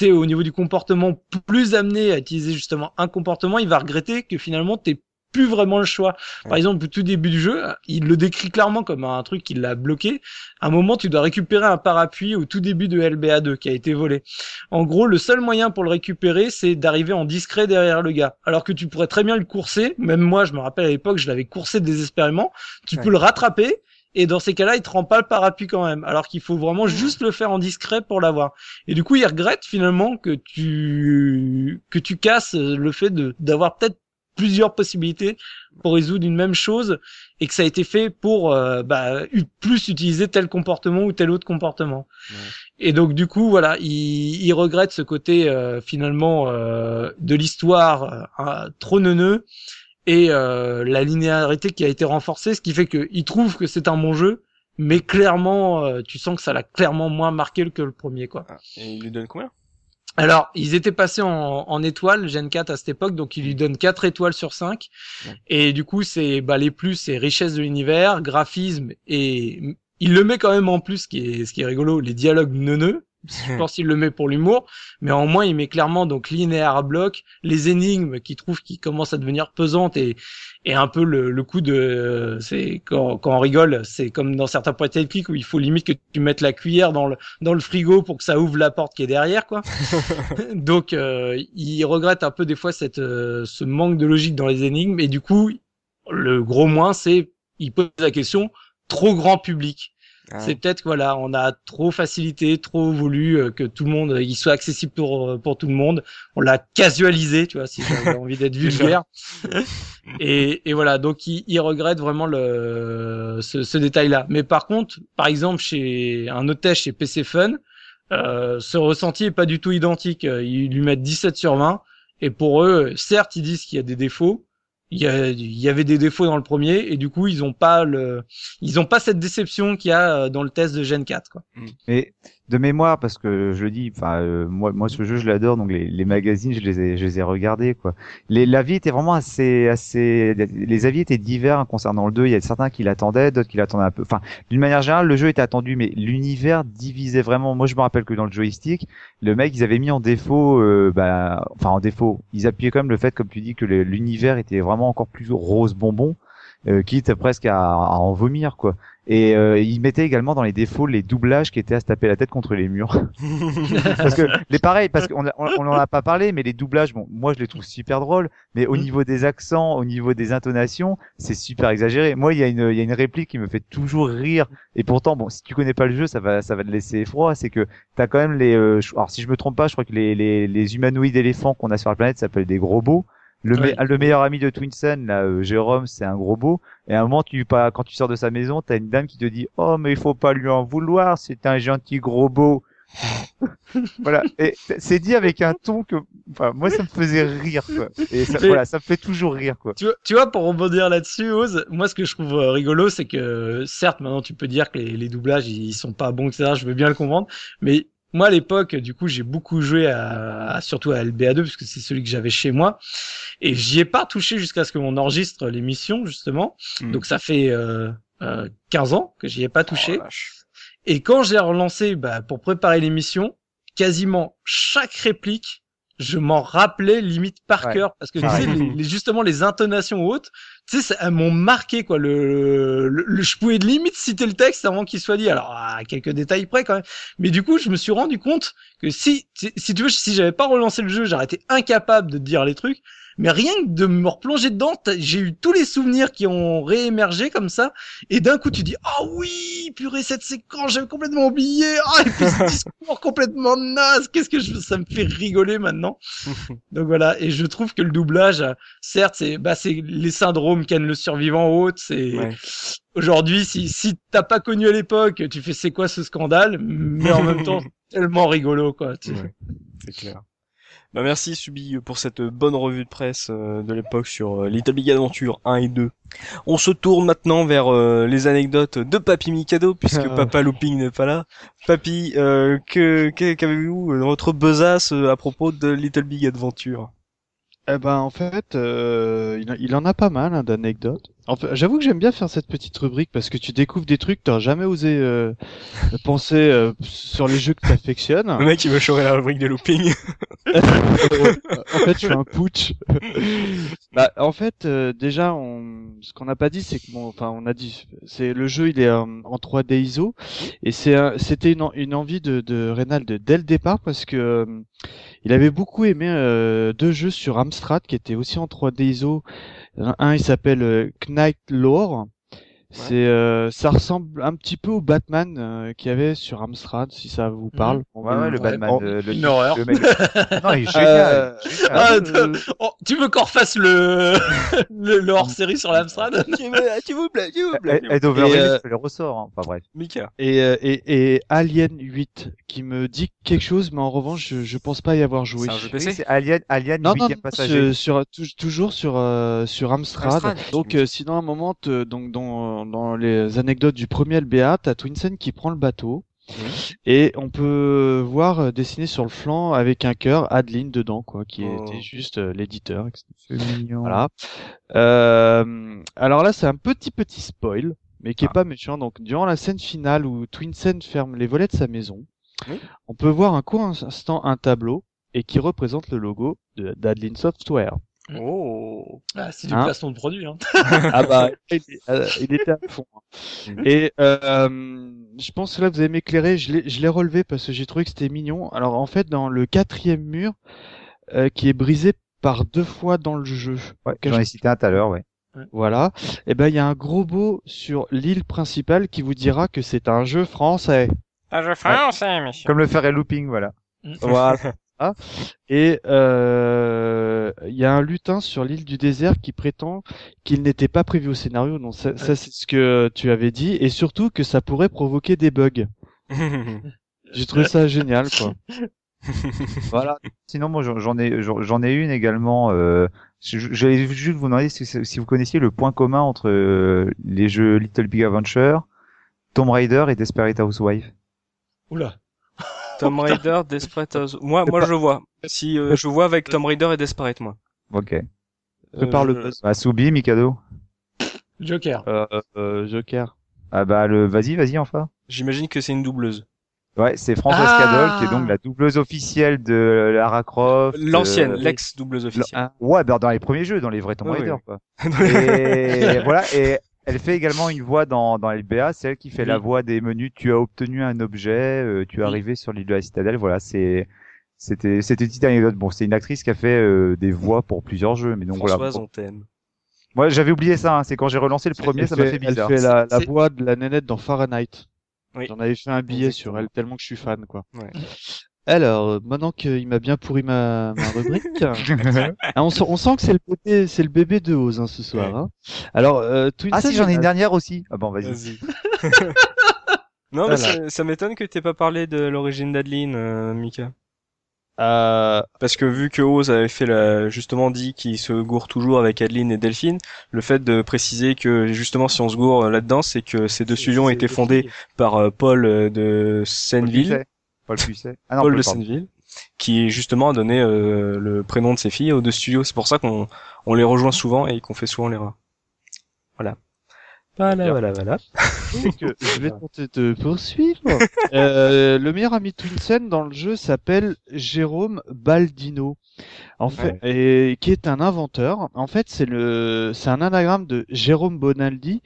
au niveau du comportement, plus amenées à utiliser justement un comportement, il va regretter que finalement, t'es plus vraiment le choix. Par exemple, au tout début du jeu, il le décrit clairement comme un truc qui l'a bloqué. À un moment, tu dois récupérer un parapluie au tout début de LBA2 qui a été volé. En gros, le seul moyen pour le récupérer, c'est d'arriver en discret derrière le gars. Alors que tu pourrais très bien le courser. Même moi, je me rappelle à l'époque, je l'avais coursé désespérément. Tu peux le rattraper. Et dans ces cas-là, il te rend pas le parapluie quand même. Alors qu'il faut vraiment juste le faire en discret pour l'avoir. Et du coup, il regrette finalement que tu casses le fait d'avoir peut-être plusieurs possibilités pour résoudre une même chose et que ça a été fait pour plus utiliser tel comportement ou tel autre comportement. Ouais. Et donc du coup voilà, il regrette ce côté finalement de l'histoire trop neuneux et la linéarité qui a été renforcée, ce qui fait que il trouve que c'est un bon jeu, mais clairement tu sens que ça l'a clairement moins marqué que le premier, quoi. Et il lui donne combien ? Alors, ils étaient passés en étoiles, Gen 4 à cette époque, donc ils lui donnent 4 étoiles sur 5. Ouais. Et du coup, c'est les plus, c'est richesse de l'univers, graphisme, et il le met quand même en plus, ce qui est rigolo, les dialogues neuneux. Je pense qu'il le met pour l'humour, mais en moins il met clairement donc linéaire à bloc, les énigmes qu'il trouve qui commencent à devenir pesantes et un peu le coup de c'est quand on rigole, c'est comme dans certains point and click où il faut limite que tu mettes la cuillère dans le frigo pour que ça ouvre la porte qui est derrière, quoi. Donc il regrette un peu des fois ce manque de logique dans les énigmes et du coup le gros moins c'est il pose la question trop grand public. C'est peut-être que voilà, on a trop facilité, trop voulu que tout le monde, il soit accessible pour tout le monde. On l'a casualisé, tu vois, si j'avais envie d'être vulgaire. et voilà, donc il regrette vraiment ce détail-là. Mais par contre, par exemple, chez un autre test chez PC Fun, ce ressenti est pas du tout identique. Ils lui mettent 17 sur 20. Et pour eux, certes, ils disent qu'il y a des défauts. Il y avait des défauts dans le premier et du coup ils ont pas cette déception qu'il y a dans le test de Gen 4, quoi. Mais de mémoire, parce que je le dis, enfin moi ce jeu je l'adore, donc les magazines je les ai regardés, quoi. L'avis était vraiment assez, les avis étaient divers concernant le 2, il y a certains qui l'attendaient, d'autres qui l'attendaient un peu. Enfin, d'une manière générale, le jeu était attendu mais l'univers divisait vraiment. Moi je me rappelle que dans le joystick, le mec, ils avaient mis en défaut en défaut, ils appuyaient quand même le fait, comme tu dis, que l'univers était vraiment encore plus rose bonbon. quitte presque à en vomir, quoi. Et il mettait également dans les défauts les doublages qui étaient à se taper la tête contre les murs. Parce que les pareils, parce qu'on n'en a pas parlé, mais les doublages, bon, moi je les trouve super drôles, mais au niveau des accents, au niveau des intonations, c'est super exagéré. Moi, il y a une réplique qui me fait toujours rire, et pourtant, bon, si tu connais pas le jeu, ça va te laisser froid. C'est que t'as quand même les, alors si je me trompe pas, je crois que les humanoïdes éléphants qu'on a sur la planète s'appellent des gros-bots. Le meilleur ami de Twinsen, là, Jérôme, c'est un gros beau. Et à un moment, quand tu sors de sa maison, t'as une dame qui te dit, oh, mais il faut pas lui en vouloir, c'est un gentil gros beau. Voilà. Et c'est dit avec un ton que, enfin, moi, ça me faisait rire, quoi. Et ça, voilà, ça me fait toujours rire, quoi. Tu vois, pour rebondir là-dessus, Oz, moi, ce que je trouve rigolo, c'est que, certes, maintenant, tu peux dire que les doublages, ils sont pas bons, etc. Je veux bien le comprendre. Mais, moi, à l'époque, du coup, j'ai beaucoup joué surtout à LBA2, parce que c'est celui que j'avais chez moi. Et j'y ai pas touché jusqu'à ce que l'on enregistre l'émission, justement. Mmh. Donc, ça fait 15 ans que j'y ai pas touché. Oh, et quand j'ai relancé, pour préparer l'émission, quasiment chaque réplique, je m'en rappelais limite par cœur. Parce que, justement, les intonations hautes, tu sais, elles m'ont marqué, quoi. Je pouvais limite citer le texte avant qu'il soit dit. Alors, à quelques détails près, quand même. Mais du coup, je me suis rendu compte que si tu veux, si j'avais pas relancé le jeu, j'aurais été incapable de dire les trucs. Mais rien que de me replonger dedans, j'ai eu tous les souvenirs qui ont réémergé comme ça. Et d'un coup, tu dis, ah oui, purée, cette séquence, j'avais complètement oublié. Ah, et puis ce discours complètement naze. Ça me fait rigoler maintenant. Donc voilà. Et je trouve que le doublage, certes, c'est les syndromes qu'aime le survivant haute. C'est, aujourd'hui, si t'as pas connu à l'époque, tu fais c'est quoi ce scandale? Mais en même temps, tellement rigolo, quoi. Ouais, c'est clair. Bah merci Subi pour cette bonne revue de presse de l'époque sur Little Big Adventure 1 et 2. On se tourne maintenant vers les anecdotes de Papy Mikado, puisque Papa Looping n'est pas là. Papy, qu'avez-vous dans votre besace à propos de Little Big Adventure? En fait, il en a pas mal, hein, d'anecdotes. En fait, j'avoue que j'aime bien faire cette petite rubrique parce que tu découvres des trucs que t'aurais jamais osé penser sur les jeux que t'affectionnes. Le mec il veut chourer la rubrique de looping. En fait, je fais un putsch. En fait, déjà, ce qu'on n'a pas dit, c'est que on a dit, c'est le jeu, il est en 3D ISO, et c'était une envie de Raynal dès le départ parce que il avait beaucoup aimé deux jeux sur Amstrad qui étaient aussi en 3D ISO. Un, il s'appelle Knight Lore. Ouais. Ça ressemble un petit peu au Batman qu'il y avait sur Amstrad, si ça vous parle. Ouais, le Batman. Une horreur. Non, il est génial. Tu veux qu'on refasse le hors-série sur l'Amstrad? Tu vous plaît. Ed Overhill, le ressort, hein. Enfin bref. Mika. Et Alien 8, qui me dit quelque chose, mais en revanche, je pense pas y avoir joué. C'est un jeu PC. Oui, c'est Alien 8, non, passager. Toujours sur Amstrad. Donc, sinon, à un moment, dans les anecdotes du premier LBA, t'as Twinsen qui prend le bateau. Et on peut voir dessiner sur le flanc avec un cœur Adeline dedans, quoi, qui était juste l'éditeur. C'est mignon. Voilà. Alors là, c'est un petit spoil, mais qui est pas méchant. Donc, durant la scène finale où Twinsen ferme les volets de sa maison, on peut voir un court instant un tableau et qui représente le logo d'Adeline Software. Oh, c'est du placement de produit, hein. Il était à fond. Et je pense que là vous allez m'éclairer. Je l'ai relevé parce que j'ai trouvé que c'était mignon. Alors en fait, dans le quatrième mur qui est brisé par deux fois dans le jeu. Ouais, j'en ai cité un tout à l'heure, ouais. Voilà. Et il y a un gros beau sur l'île principale qui vous dira que c'est un jeu français. Un jeu français, monsieur. Comme le ferait Looping, voilà. Voilà. Et il y a un lutin sur l'île du désert qui prétend qu'il n'était pas prévu au scénario. Donc ça c'est ce que tu avais dit, et surtout que ça pourrait provoquer des bugs. J'ai trouvé ça génial, quoi. Voilà. Sinon moi j'en ai une également. J'allais juste vous demander si vous connaissiez le point commun entre les jeux Little Big Adventure, Tomb Raider et Desperate Housewives. Oula. Tomb Raider, Desperate House. Moi, je vois. Si, je vois avec Tomb Raider et Desperate, moi. Ok. Prépare le buzz. Subi, Mikado. Joker. Joker. Vas-y, enfin. J'imagine que c'est une doubleuse. Ouais, c'est Frances Cadol qui est donc la doubleuse officielle de Lara Croft. L'ancienne, l'ex-doubleuse officielle. Ouais, bah dans les premiers jeux, dans les vrais Tomb Raider, quoi. Et voilà, et elle fait également une voix dans LBA, c'est elle qui fait la voix des menus. Tu as obtenu un objet, tu es arrivé sur l'île de la Citadelle, voilà, c'était une petite anecdote. Bon, c'est une actrice qui a fait des voix pour plusieurs jeux, mais donc Françoise Antenne. Moi, j'avais oublié ça, hein. C'est quand j'ai relancé le premier, ça m'a fait bizarre. Elle fait la voix de la nénette dans Fahrenheit. Oui. J'en avais fait un billet sur elle, tellement que je suis fan, quoi. Ouais. Alors, maintenant qu'il m'a bien pourri ma rubrique, on sent que c'est le bébé de Oz, hein, ce soir. Hein. Alors, si, j'en ai une dernière aussi. Ah bon, vas-y. Non, mais ça m'étonne que t'aies pas parlé de l'origine d'Adeline, Mika. Parce que vu que Oz avait fait justement dit qu'il se gourre toujours avec Adeline et Delphine, le fait de préciser que justement si on se gourre là-dedans, c'est que ces deux studios ont été fondés par Paul de Senneville. Paul de Senneville, qui justement a donné le prénom de ses filles aux deux studios. C'est pour ça qu'on les rejoint souvent et qu'on fait souvent l'erreur. Voilà. Voilà. C'est que je vais tenter de poursuivre. Le meilleur ami Twinsen dans le jeu s'appelle Jérôme Baldino. En fait, et qui est un inventeur. En fait, c'est un anagramme de Jérôme Bonaldi,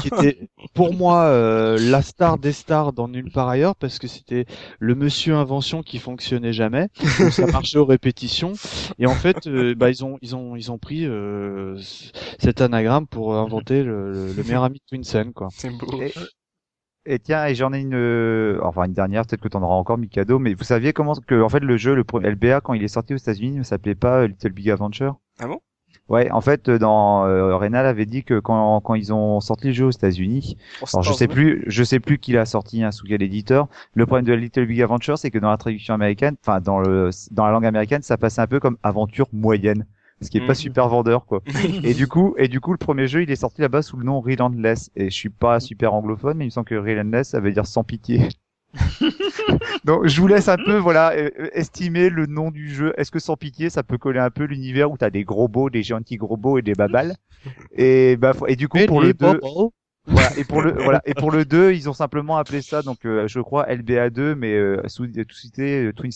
qui était pour moi la star des stars dans Nulle part ailleurs, parce que c'était le monsieur invention qui fonctionnait jamais, donc ça marchait aux répétitions. Et en fait, ils ont pris cet anagramme pour inventer le meilleur ami de Twinsen, quoi. C'est beau. Et tiens, et j'en ai une dernière, peut-être que t'en auras encore, Mikado, mais vous saviez comment que, en fait, le jeu, LBA, quand il est sorti aux États-Unis, ne s'appelait pas Little Big Adventure? Ah bon? Ouais, en fait, Raynal avait dit que quand ils ont sorti le jeu aux États-Unis, je sais plus qui l'a sorti, hein, sous quel éditeur. Le problème de Little Big Adventure, c'est que dans la traduction américaine, enfin, dans la langue américaine, ça passait un peu comme aventure moyenne. Ce qui est pas super vendeur, quoi. Et du coup, le premier jeu, il est sorti là-bas sous le nom Relentless. Et je suis pas super anglophone, mais il me semble que Relentless, ça veut dire sans pitié. Donc, je vous laisse un peu, voilà, estimer le nom du jeu. Est-ce que sans pitié, ça peut coller un peu l'univers où t'as des gros beaux, des gentils gros beaux et des babales? Et du coup, pour le 2. Voilà, et pour le 2, ils ont simplement appelé ça, donc, je crois, LBA2, mais, sous, tout cité, Twin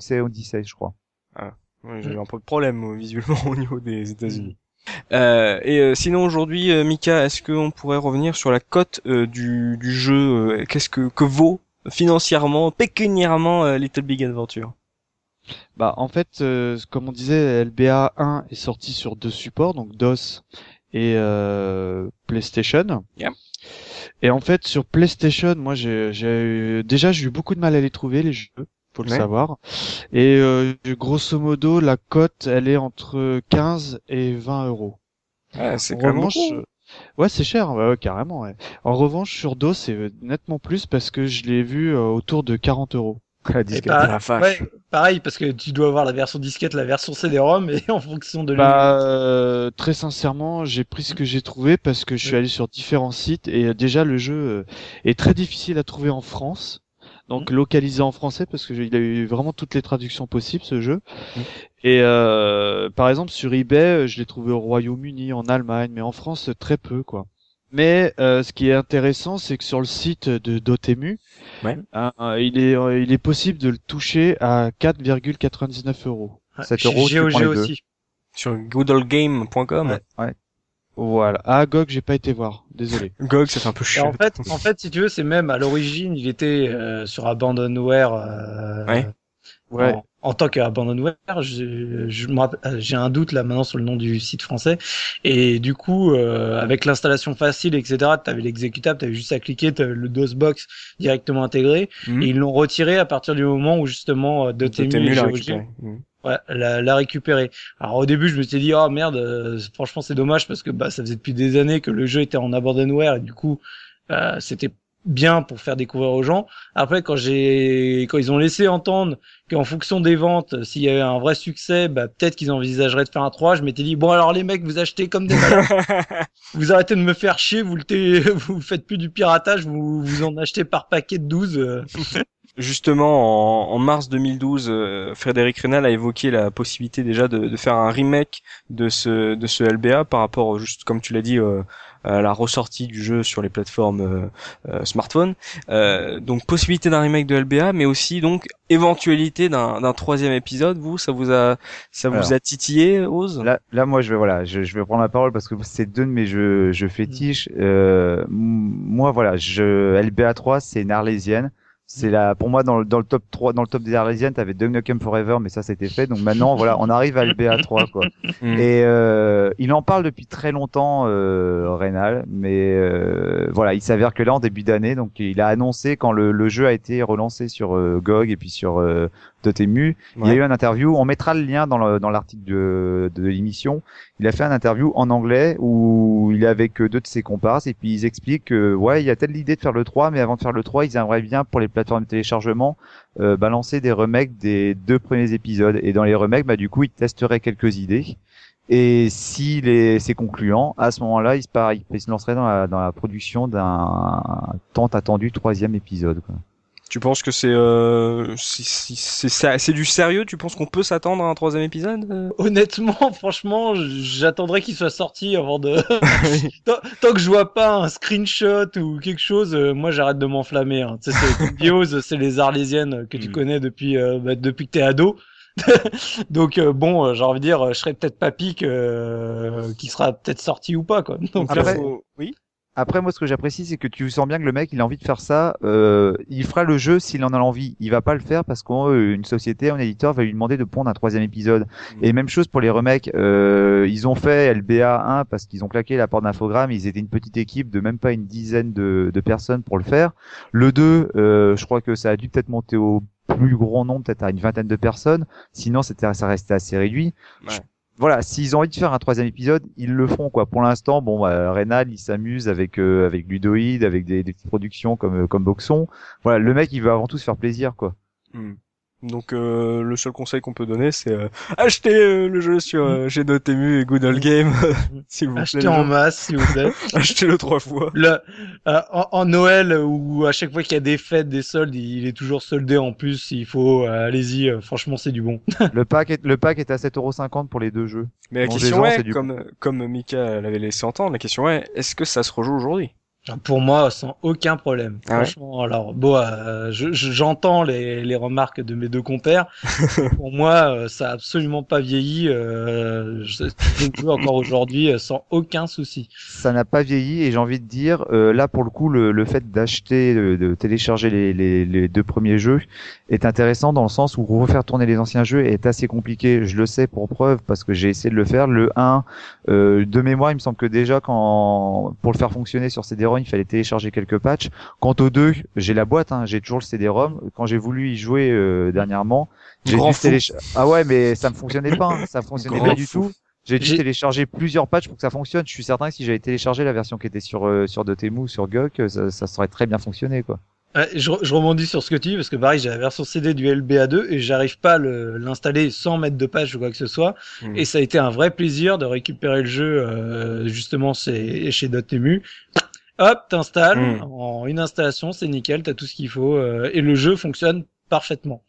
Say Odyssey, je crois. Ah. Ouais, j'ai un peu de problème visuellement au niveau des États-Unis. Sinon aujourd'hui, Mika, est-ce qu'on pourrait revenir sur la cote du jeu? Qu'est-ce que vaut financièrement, pécuniairement Little Big Adventure? Bah en fait, comme on disait, LBA 1 est sorti sur deux supports, donc DOS et PlayStation. Yeah. Et en fait sur PlayStation, moi j'ai eu beaucoup de mal à les trouver, les jeux. Faut le savoir. Et grosso modo, la cote, elle est entre 15 et 20 euros. Ah, c'est quand même cher. Ouais, c'est cher, ouais, carrément. Ouais. En revanche, sur DOS, c'est nettement plus parce que je l'ai vu autour de 40 euros. La disquette. Ouais, pareil, parce que tu dois avoir la version disquette, la version CD-ROM, et en fonction de très sincèrement, j'ai pris ce que j'ai trouvé parce que je suis allé sur différents sites et déjà, le jeu est très difficile à trouver en France. Donc localisé en français parce que il a eu vraiment toutes les traductions possibles ce jeu. Et par exemple sur eBay, je l'ai trouvé au Royaume-Uni, en Allemagne, mais en France très peu, quoi. Mais ce qui est intéressant, c'est que sur le site de Dotemu, il est possible de le toucher à 4,99 €. 7 €. Chez GOG aussi. Sur goodolgame.com. Ouais. Voilà. Ah, GOG, j'ai pas été voir. Désolé. GOG, ça fait un peu chiant. Et en fait, si tu veux, c'est même, à l'origine, il était, sur Abandonware, en tant qu'Abandonware, j'ai un doute, là, maintenant, sur le nom du site français. Et du coup, avec l'installation facile, etc., t'avais l'exécutable, t'avais juste à cliquer, t'avais le DOSBox directement intégré. Et ils l'ont retiré à partir du moment où, justement, Dotemu et GOG l'a récupéré. Alors au début, je me suis dit oh merde, franchement c'est dommage parce que ça faisait depuis des années que le jeu était en abandonware et du coup c'était bien pour faire découvrir aux gens. Après quand ils ont laissé entendre qu'en fonction des ventes, s'il y avait un vrai succès, peut-être qu'ils envisageraient de faire un 3, je m'étais dit bon alors les mecs, vous achetez comme des malades. Vous arrêtez de me faire chier, vous faites plus du piratage, vous en achetez par paquet de 12. Justement, en mars 2012, Frédéric Raynal a évoqué la possibilité déjà de faire un remake de ce LBA par rapport, juste comme tu l'as dit, à la ressortie du jeu sur les plateformes smartphones. Donc possibilité d'un remake de LBA, mais aussi donc éventualité d'un troisième épisode. Vous, ça vous a titillé, Oz? Là, moi, je vais prendre la parole parce que c'est deux de mes jeux fétiches. Moi, LBA 3, c'est une Arlésienne. C'est là, pour moi, dans le top 3, dans le top des Arlésiennes, t'avais Duck Nukem Forever, mais ça, c'était fait. Donc maintenant, on arrive à LBA 3, quoi. Et, il en parle depuis très longtemps, Raynal, mais, il s'avère que là, en début d'année, donc, il a annoncé quand le jeu a été relancé sur GOG et puis sur Dotemu. Ouais. Il y a eu un interview. On mettra le lien dans l'article de l'émission. Il a fait un interview en anglais où il est avec deux de ses comparses et puis ils expliquent que, il y a telle idée de faire le 3, mais avant de faire le 3, ils aimeraient bien pour les plateforme de téléchargement balancer des remakes des deux premiers épisodes, et dans les remakes ils testeraient quelques idées, et si c'est concluant, à ce moment-là ils se lanceraient dans la production d'un tant attendu troisième épisode, quoi. Tu penses que c'est du sérieux? Tu penses qu'on peut s'attendre à un troisième épisode? Honnêtement, franchement, j'attendrais qu'il soit sorti avant de... Tant que je vois pas un screenshot ou quelque chose, moi j'arrête de m'enflammer, hein. Tu sais, c'est Bios, c'est les Arlésiennes que tu connais depuis que t'es ado. Donc j'ai envie de dire, je serais peut-être papy qui sera peut-être sorti ou pas, quoi. Donc, après, oui. Après, moi, ce que j'apprécie, c'est que tu sens bien que le mec, il a envie de faire ça. Il fera le jeu s'il en a l'envie. Il va pas le faire parce qu'une société, un éditeur, va lui demander de pondre un troisième épisode. Et même chose pour les remakes. Ils ont fait LBA 1 parce qu'ils ont claqué la porte d'Infogrames. Ils étaient une petite équipe de même pas une dizaine de personnes pour le faire. Le 2, je crois que ça a dû peut-être monter au plus grand nombre, peut-être à une vingtaine de personnes. Sinon, ça restait assez réduit. Ouais. S'ils ont envie de faire un troisième épisode, ils le font, quoi. Pour l'instant, Raynal, il s'amuse avec Ludoïd, avec des petites productions comme Boxon. Le mec, il veut avant tout se faire plaisir, quoi. Donc le seul conseil qu'on peut donner, c'est acheter le jeu sur chez Dotemu et Good Old Game, s'il vous plaît. Achetez en masse, s'il vous plaît. Achetez-le 3 fois. En Noël, où à chaque fois qu'il y a des fêtes, des soldes, il est toujours soldé en plus. Il faut, allez-y, franchement, c'est du bon. Le pack est à 7,50 € pour les deux jeux. Mais la question est, comme Mika l'avait laissé entendre, la question est, est-ce que ça se rejoue aujourd'hui? Pour moi, sans aucun problème. Ah ouais. Franchement, alors j'entends les remarques de mes deux compères. Pour moi, ça a absolument pas vieilli. Je joue encore aujourd'hui sans aucun souci. Ça n'a pas vieilli, et j'ai envie de dire, là pour le coup, le fait d'acheter, de télécharger les deux premiers jeux est intéressant dans le sens où refaire tourner les anciens jeux est assez compliqué. Je le sais pour preuve parce que j'ai essayé de le faire. Le 1, de mémoire, il me semble que déjà pour le faire fonctionner sur CD-ROM, il fallait télécharger quelques patchs. Quant aux deux, j'ai la boîte, hein, j'ai toujours le CD-ROM. Quand j'ai voulu y jouer dernièrement, j'ai dû télécharger. Ah ouais, mais ça ne fonctionnait pas, hein. Ça ne fonctionnait pas du tout. J'ai dû télécharger plusieurs patchs pour que ça fonctionne. Je suis certain que si j'avais téléchargé la version qui était sur Dotemu ou sur GOG, ça aurait très bien fonctionné, quoi. Ouais, je rebondis sur ce que tu dis parce que pareil, j'ai la version CD du LBA2 et j'arrive pas à l'installer sans mettre de patch ou quoi que ce soit. Et ça a été un vrai plaisir de récupérer le jeu justement chez Dotemu. Hop, t'installes, en une installation, c'est nickel, t'as tout ce qu'il faut, et le jeu fonctionne parfaitement.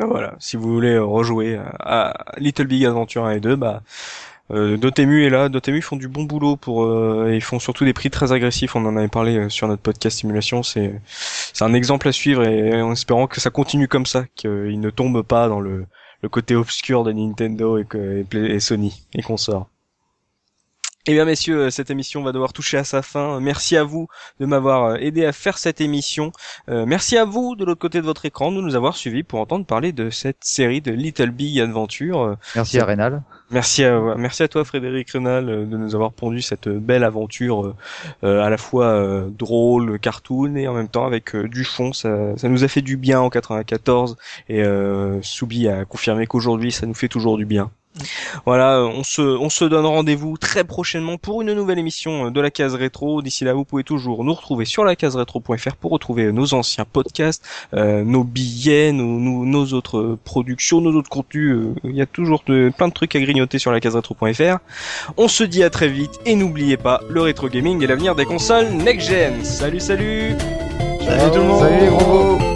Ben voilà, si vous voulez rejouer à Little Big Adventure 1 et 2, Dotemu est là. Dotemu font du bon boulot et ils font surtout des prix très agressifs. On en avait parlé sur notre podcast Simulation. C'est un exemple à suivre, et en espérant que ça continue comme ça, qu'ils ne tombent pas dans le côté obscur de Nintendo et Sony et consorts. Eh bien messieurs, cette émission va devoir toucher à sa fin. Merci à vous de m'avoir aidé à faire cette émission. Merci à vous de l'autre côté de votre écran de nous avoir suivis pour entendre parler de cette série de Little Big Adventure. Merci à Raynal. Merci à toi Frédéric Raynal de nous avoir pondu cette belle aventure à la fois drôle, cartoon, et en même temps avec du fond. Ça nous a fait du bien en 94, et Soubi a confirmé qu'aujourd'hui ça nous fait toujours du bien. Voilà, on se donne rendez-vous très prochainement pour une nouvelle émission de la Case Rétro. D'ici là, vous pouvez toujours nous retrouver sur lacaseretro.fr pour retrouver nos anciens podcasts, nos billets, nos autres productions, nos autres contenus. Il y a toujours plein de trucs à grignoter sur lacaseretro.fr. On se dit à très vite, et n'oubliez pas, le rétro gaming est l'avenir des consoles next-gen. Salut, salut. Salut tout le monde. Salut les gros.